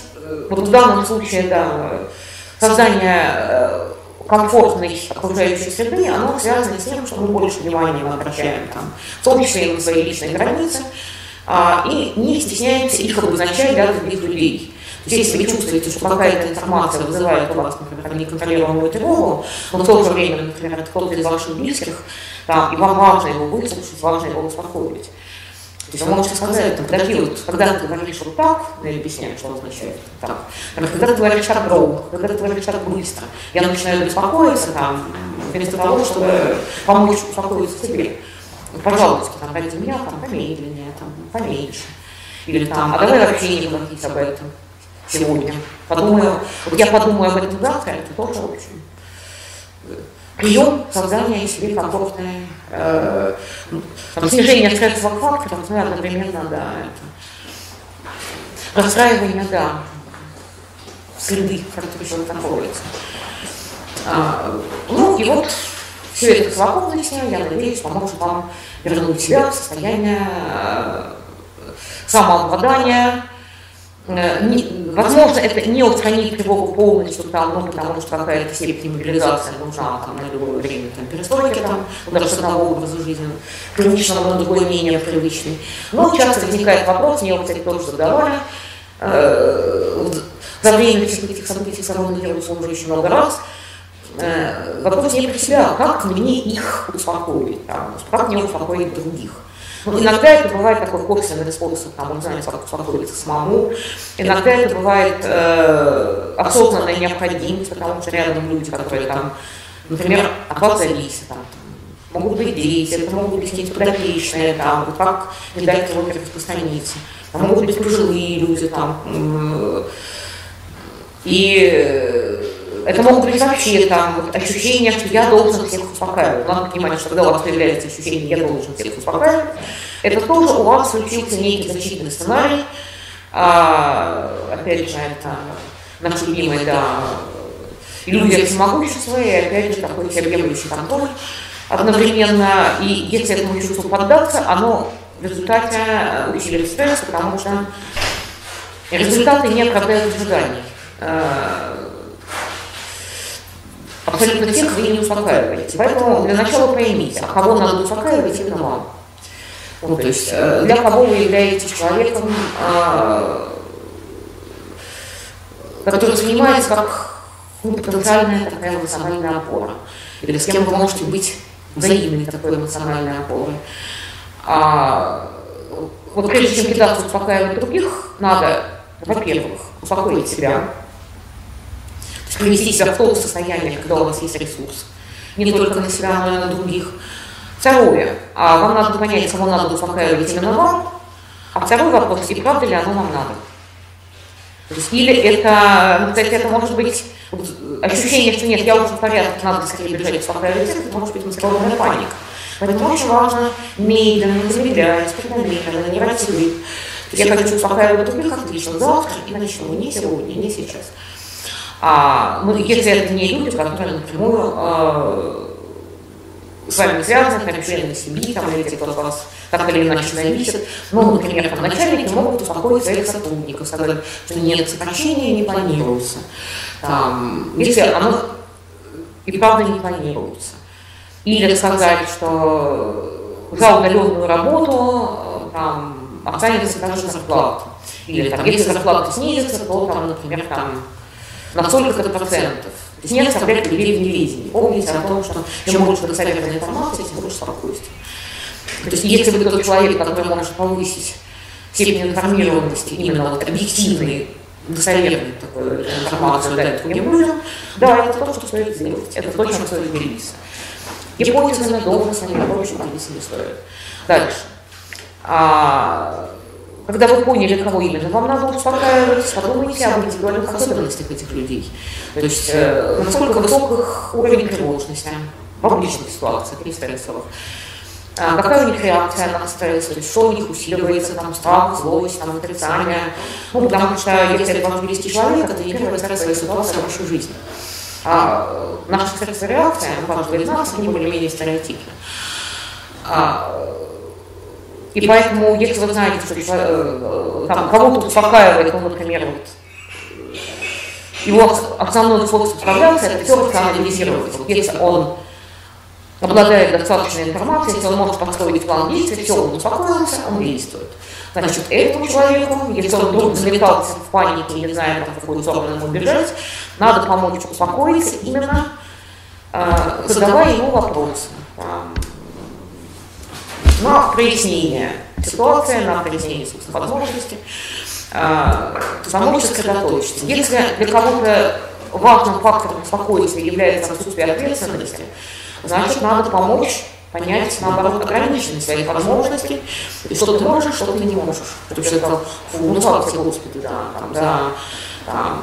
вот в данном случае, да, создание комфортной окружающей среды, оно связано с тем, что мы больше внимания обращаем, там, в том числе и на свои личные границы, и не стесняемся их обозначать для других людей. То есть, если вы чувствуете, что какая-то информация вызывает у вас, например, неконтролируемую тревогу, но в то же время, например, это кто-то из ваших близких, там, и вам важно его выслушать, важно его успокоить. То есть вы можете сказать, там, когда ты говоришь вот так, я объясняю, что означает так, когда ты говоришь так громко, когда ты говоришь так быстро, я начинаю беспокоиться, там, вместо того, чтобы помочь успокоиться тебе. Пожалуйста, там, ради меня, там, помедленнее, там, поменьше. Или там, а давай вообще не говорить об этом сегодня. Я подумаю об этом завтра, это тоже очень прием создания себе комфортной, снижение стрессовых факторов, ну, одновременно, да, это расстраивание, да, следы, которые человек находится. Ну, и вот все это совокупно с ним, я надеюсь, поможет вам вернуть себя в состояние самообладания. Возможно, это не устранит тревогу полностью, там, ну, потому что какая-то степень мобилизация нужна там, на любое время там, перестройки, там, даже с одного образа жизни, привычного на другой, менее привычный. Но часто возникает вопрос, мне его, кстати, тоже задавали, за время всех этих событий со мной делаются уже еще много раз, вопрос не про себя, как мне их успокоить, там, как мне успокоить других. Ну, иногда это бывает такой косвенный способ, там, он знает, как успокоиться самому. Иногда это бывает осознанная необходимость, потому что рядом люди, которые, там, например, от вас зависят, могут быть дети, это могут быть какие-то подопечные, там, как не дать его распространиться. Там могут быть пожилые люди, там, и это могут быть вообще там ощущения, что я должен всех успокаивать. Надо понимать, что когда у вас появляется ощущение «я должен всех успокаивать», это тоже у вас случился некий защитный сценарий. Опять же, это наш любимый, да, иллюзия всемогущества и, опять же, такой всеобъемлющий контроль одновременно. И если этому чувству поддаться, оно в результате усиливает стресс, потому что результаты не оправдают ожиданий. Абсолютно всех вы не успокаиваете. Поэтому для начала поймите, а кого надо успокаивать, именно вам. Ну, то есть для кого вы являетесь человеком, который занимается как потенциальная такая эмоциональная опора. Или с кем вы можете быть взаимной такой эмоциональной опорой. Вот прежде чем кидаться успокаивать других, надо, во-первых, успокоить себя. Привести себя в то состояние, когда у вас есть ресурс, не только на себя, но и на других. Второе, вам надо понять, кого надо успокаивать именно вам, а второй вопрос, и правда ли оно вам надо. То есть, или это, ну, кстати, это может быть ощущение, что нет, я уже в порядке, надо скорее бежать успокаивать, это может быть маскированная паника. Поэтому очень важно медленно, не замедлять, преднамеренно, не ративить. Я хочу успокаивать других, отлично, завтра и начну, не сегодня, не сейчас. Ну, если это не люди, которые напрямую с вами связаны, там, члены семьи, там, или те, кто от вас так или иначе зависит, ну, например, там, начальники могут успокоить своих сотрудников, сказать, что нет, сокращения не планируются, там, если оно и правда не планируется. Или сказать, что за удаленную работу, там, останется даже зарплата. Или, там, если зарплата снизится, то, там, например, там, на сколько-то процентов. То есть не оставлять людей в неведении. Помните о том, что чем больше достоверной информации, тем больше спокойствия. То есть если вы тот человек, который может повысить степень информированности, именно вот объективной, достоверной такой информацию дать другим людям, да, это то, что стоит сделать. Это то, чем стоит делиться. Гипотезами, должностями и прочим делиться не стоит. Дальше. Когда вы поняли, кого именно вам надо успокаивать, подумайте об индивидуальных особенностях этих людей. То есть, насколько высоких уровень тревожности в обычных ситуациях, не стрессовых. Какая у них реакция на стресс, то есть, что у них усиливается, там, страх, злость, там, отрицание. Ну, потому что, если это вам близкий человек, это не первая стрессовая ситуация в вашей жизни. А наша стрессовая реакция, каждый из нас, они более-менее стереотипны. И поэтому, если вы знаете, что там кого-то успокаивает, ну, например, вот, его основной способ справляться – это все рационализировать. Вот, если он обладает достаточной информацией, если он может построить план действий, все, он успокоился, он действует. Значит, этому человеку, если он вдруг залетался в панике и не знает, в какую сторону ему бежать, надо помочь успокоиться, именно задавая ему вопросы. На прояснение ситуации, на прояснение собственной возможности, самому сосредоточиться. Если для кого-то важным фактором спокойствия является отсутствие ответственности, значит, надо помочь понять, наоборот, ограниченность своих возможностей, и что ты можешь, что ты не можешь. Потому что это, ну, слава тебе, Господи, да, там, да, там.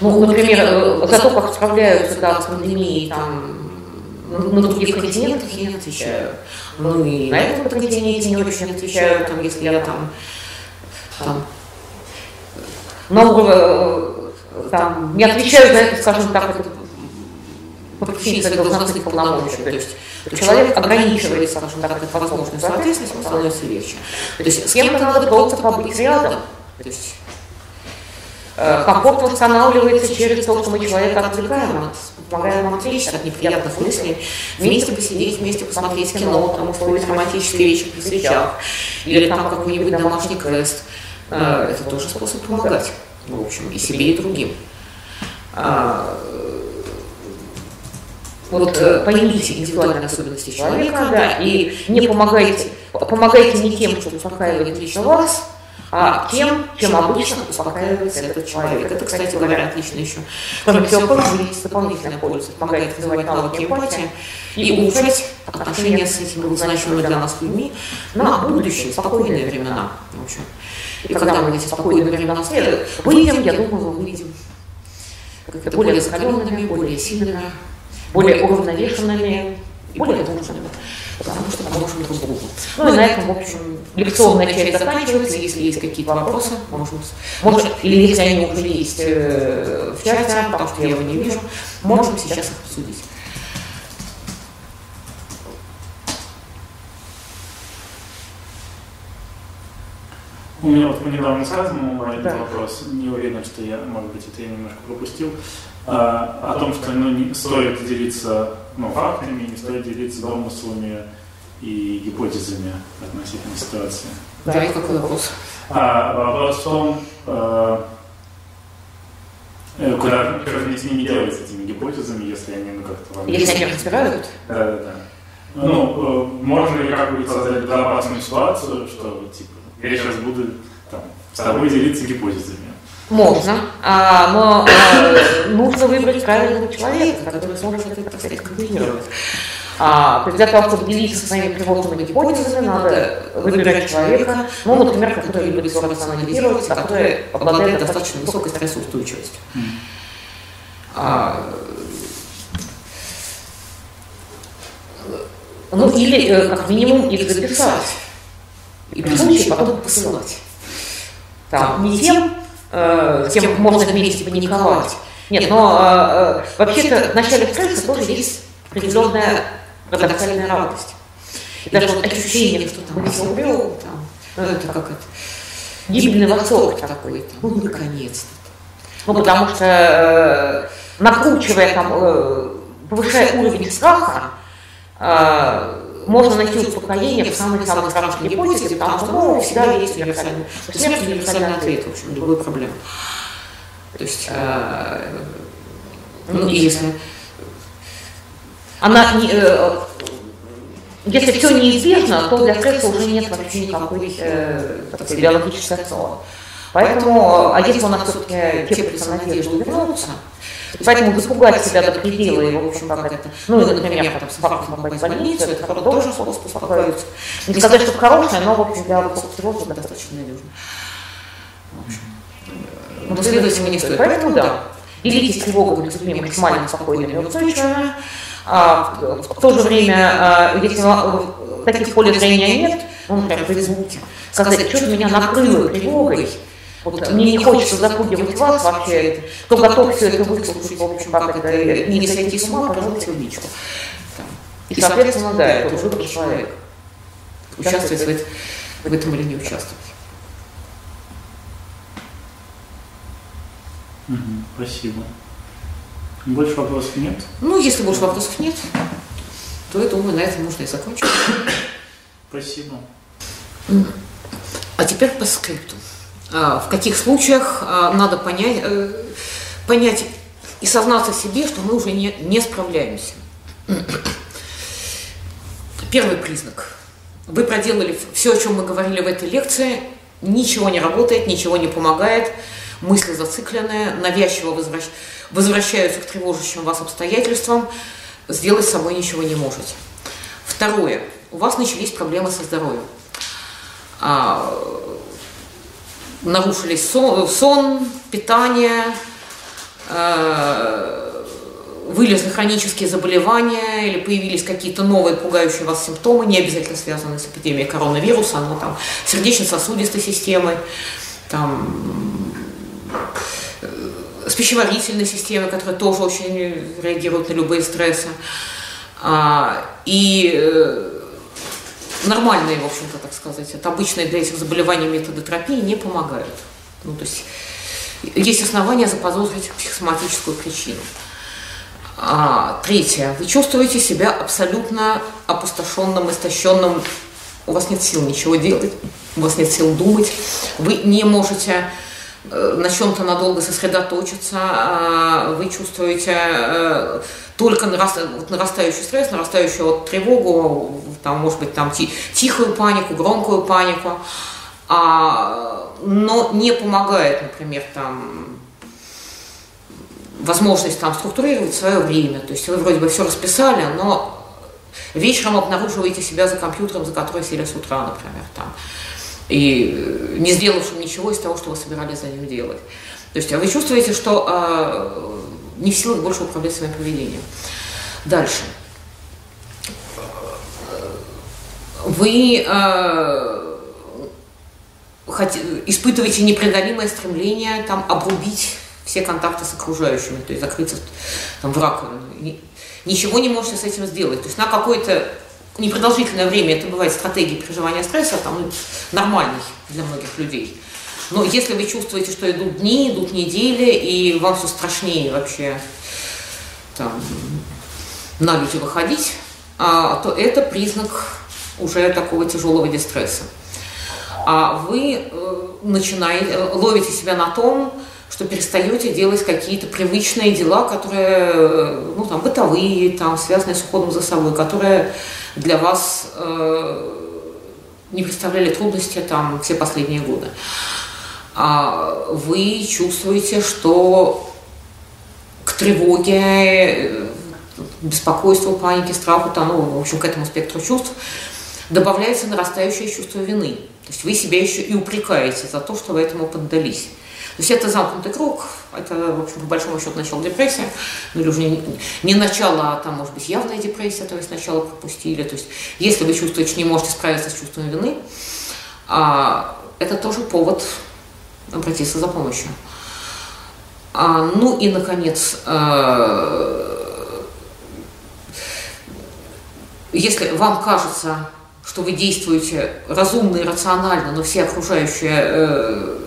Ну, например, зато как справляются, да, с пандемией там на других континентах, я не отвечаю. Ну и на этом континенте не очень отвечаю, там, если я там много там не отвечаю на это, скажем так, это по причине своих должностных полномочий. То есть человек ограничивает, скажем так, эту возможность, соответственно, ему становится легче. То есть с кем-то надо просто побыть рядом. То есть комфорт восстанавливается через то, что мы человека отвлекаем, помогаем отвлечься от неприятных мыслей, вместе посидеть, вместе посмотреть кино, потому что будет романтический вечер при свечах, или там какой-нибудь домашний квест. Это тоже способ помогать, в общем, и себе, и другим. Вот поймите индивидуальные особенности человека, да, и не помогайте не тем, что успокаивает лично вас, а тем, чем обычно успокаивается этот человек. Это, кстати говоря, отлично еще. Кроме всего прочего, есть дополнительная польза. Помогает развивать навыки эмпатии и улучшать отношения с этими значимыми для нас людьми на будущее, спокойные времена. В общем. И когда мы эти спокойные времена выйдем, я думаю, мы выйдем более закаленными, более сильными, более уравновешенными и более дружными. Потому что поможем друг другу. Ну и на этом, в общем, лекционная часть заканчивается. Если есть какие-то вопросы, можем, или если они уже есть в чате, потому что я его не вижу, можем сейчас их обсудить. У меня вот недавно сказано, маленький вопрос, не уверен, что я, может быть, это я немножко пропустил, о том, что не стоит делиться фактами, не стоит делиться домыслами и гипотезами относительно ситуации. Да, и какой вопрос? Вопрос в том, куда мне с ними делать, с этими гипотезами, если они как-то... Если они разбирают? Да. Можно ли как-нибудь создать безопасную ситуацию, что типа я сейчас буду с тобой делиться гипотезами. Можно, но нужно выбрать правильного человека, который сможет это, так сказать, комбинировать. Для того, чтобы делиться своими тревожными гипотезами, надо выбирать человека, например, который любит сложно анализировать, который обладает достаточно высокой стрессоустойчивостью. Или, как минимум, их записать. И присутствие потом посылать. Не тем, тем можно вместе паниковать. Нет, но вообще-то в начале стресса тоже есть определенная парадоксальная радость. И даже вот ощущение, что там все убил, это как это, гибельный восторг такой, наконец-то. Потому что накручивая, повышая уровень страха, можно найти успокоение в самой-самой страшной гипотезе, потому что всегда есть универсальный ответ, в общем, любой проблемы. То есть, если все неизбежно, то для стресса уже нет вообще никакой биологической основы. Поэтому, если у нас все-таки теплится надежда вернуться, поэтому испугать себя до предела, и, в общем, как это, например, собаку попасть в больницу, это тоже способ успокаиваться. Не сказать, что хорошее, но, в общем, для высоких тревог достаточно надежно. Следовательно, не стоит. Поэтому, да, делитесь тревогами с людьми максимально спокойными и устойчивыми. В то же время, если таких полей зрения нет, например, в Фейсбуке, сказать, что меня накрыло тревогой, мне не хочется запугивать вас вообще, кто готов все это выслушать, в общем, как это, не сойти с ума, пожалуйста, личку. И, соответственно, да, это уже выбор человека. Участвовать в этом или не участвовать. Спасибо. Больше вопросов нет? Если больше вопросов нет, то, я думаю, на этом можно и закончить. Спасибо. А теперь по скрипту. В каких случаях надо понять и сознаться себе, что мы уже не справляемся. Первый признак. Вы проделали все, о чем мы говорили в этой лекции, ничего не работает, ничего не помогает, мысли зацикленные, навязчиво возвращаются к тревожащим вас обстоятельствам, сделать с собой ничего не можете. Второе. У вас начались проблемы со здоровьем. Нарушились сон, питание, вылезли хронические заболевания или появились какие-то новые пугающие вас симптомы, не обязательно связанные с эпидемией коронавируса, но там сердечно-сосудистой системой, там, с пищеварительной системой, которая тоже очень реагирует на любые стрессы. И нормальные, в общем-то, так сказать, это обычные для этих заболеваний методы терапии не помогают. Ну, то есть есть основания заподозрить психосоматическую причину. Третье. Вы чувствуете себя абсолютно опустошенным, истощенным. У вас нет сил ничего делать, у вас нет сил думать. Вы не можете на чем-то надолго сосредоточиться. Вы чувствуете только нарастающий стресс, нарастающую тревогу, там, может быть, там, тихую панику, громкую панику. Но не помогает, например, там, возможность там, структурировать свое время. То есть вы вроде бы все расписали, но вечером обнаруживаете себя за компьютером, за который сели с утра, например, там, и не сделавшим ничего из того, что вы собирались за ним делать. То есть вы чувствуете, что не в силах больше управлять своим поведением. Дальше. Вы испытываете непреодолимое стремление там, обрубить все контакты с окружающими, то есть закрыться там, в раковину. Ничего не можете с этим сделать. То есть на какое-то непродолжительное время это бывает стратегия переживания стресса, там, нормальной для многих людей. Но если вы чувствуете, что идут дни, идут недели, и вам все страшнее вообще там, на люди выходить, то это признак уже такого тяжелого дистресса. А вы начинаете, ловите себя на том, что перестаете делать какие-то привычные дела, которые, ну, там, бытовые, там, связанные с уходом за собой, которые для вас не представляли трудности там, все последние годы. А вы чувствуете, что к тревоге, беспокойству, панике, страху, там, ну, в общем, к этому спектру чувств добавляется нарастающее чувство вины. То есть вы себя еще и упрекаете за то, что вы этому поддались. То есть это замкнутый круг, это, в общем, по большому счету, начало депрессии, ну или уже не начало, а там, может быть, явная депрессия, то есть сначала пропустили. То есть если вы чувствуете, что не можете справиться с чувством вины, это тоже повод обратиться за помощью. Ну и, наконец, если вам кажется, что вы действуете разумно и рационально, но все окружающие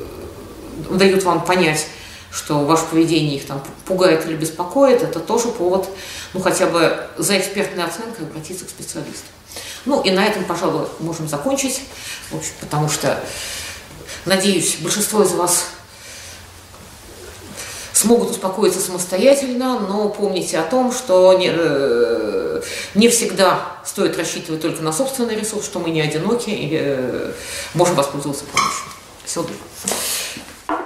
дают вам понять, что ваше поведение их там пугает или беспокоит, это тоже повод, ну, хотя бы за экспертной оценкой обратиться к специалисту. Ну, и на этом, пожалуй, можем закончить, в общем, потому что, надеюсь, большинство из вас смогут успокоиться самостоятельно, но помните о том, что не всегда стоит рассчитывать только на собственный ресурс, что мы не одиноки и можем воспользоваться помощью. Всего доброго.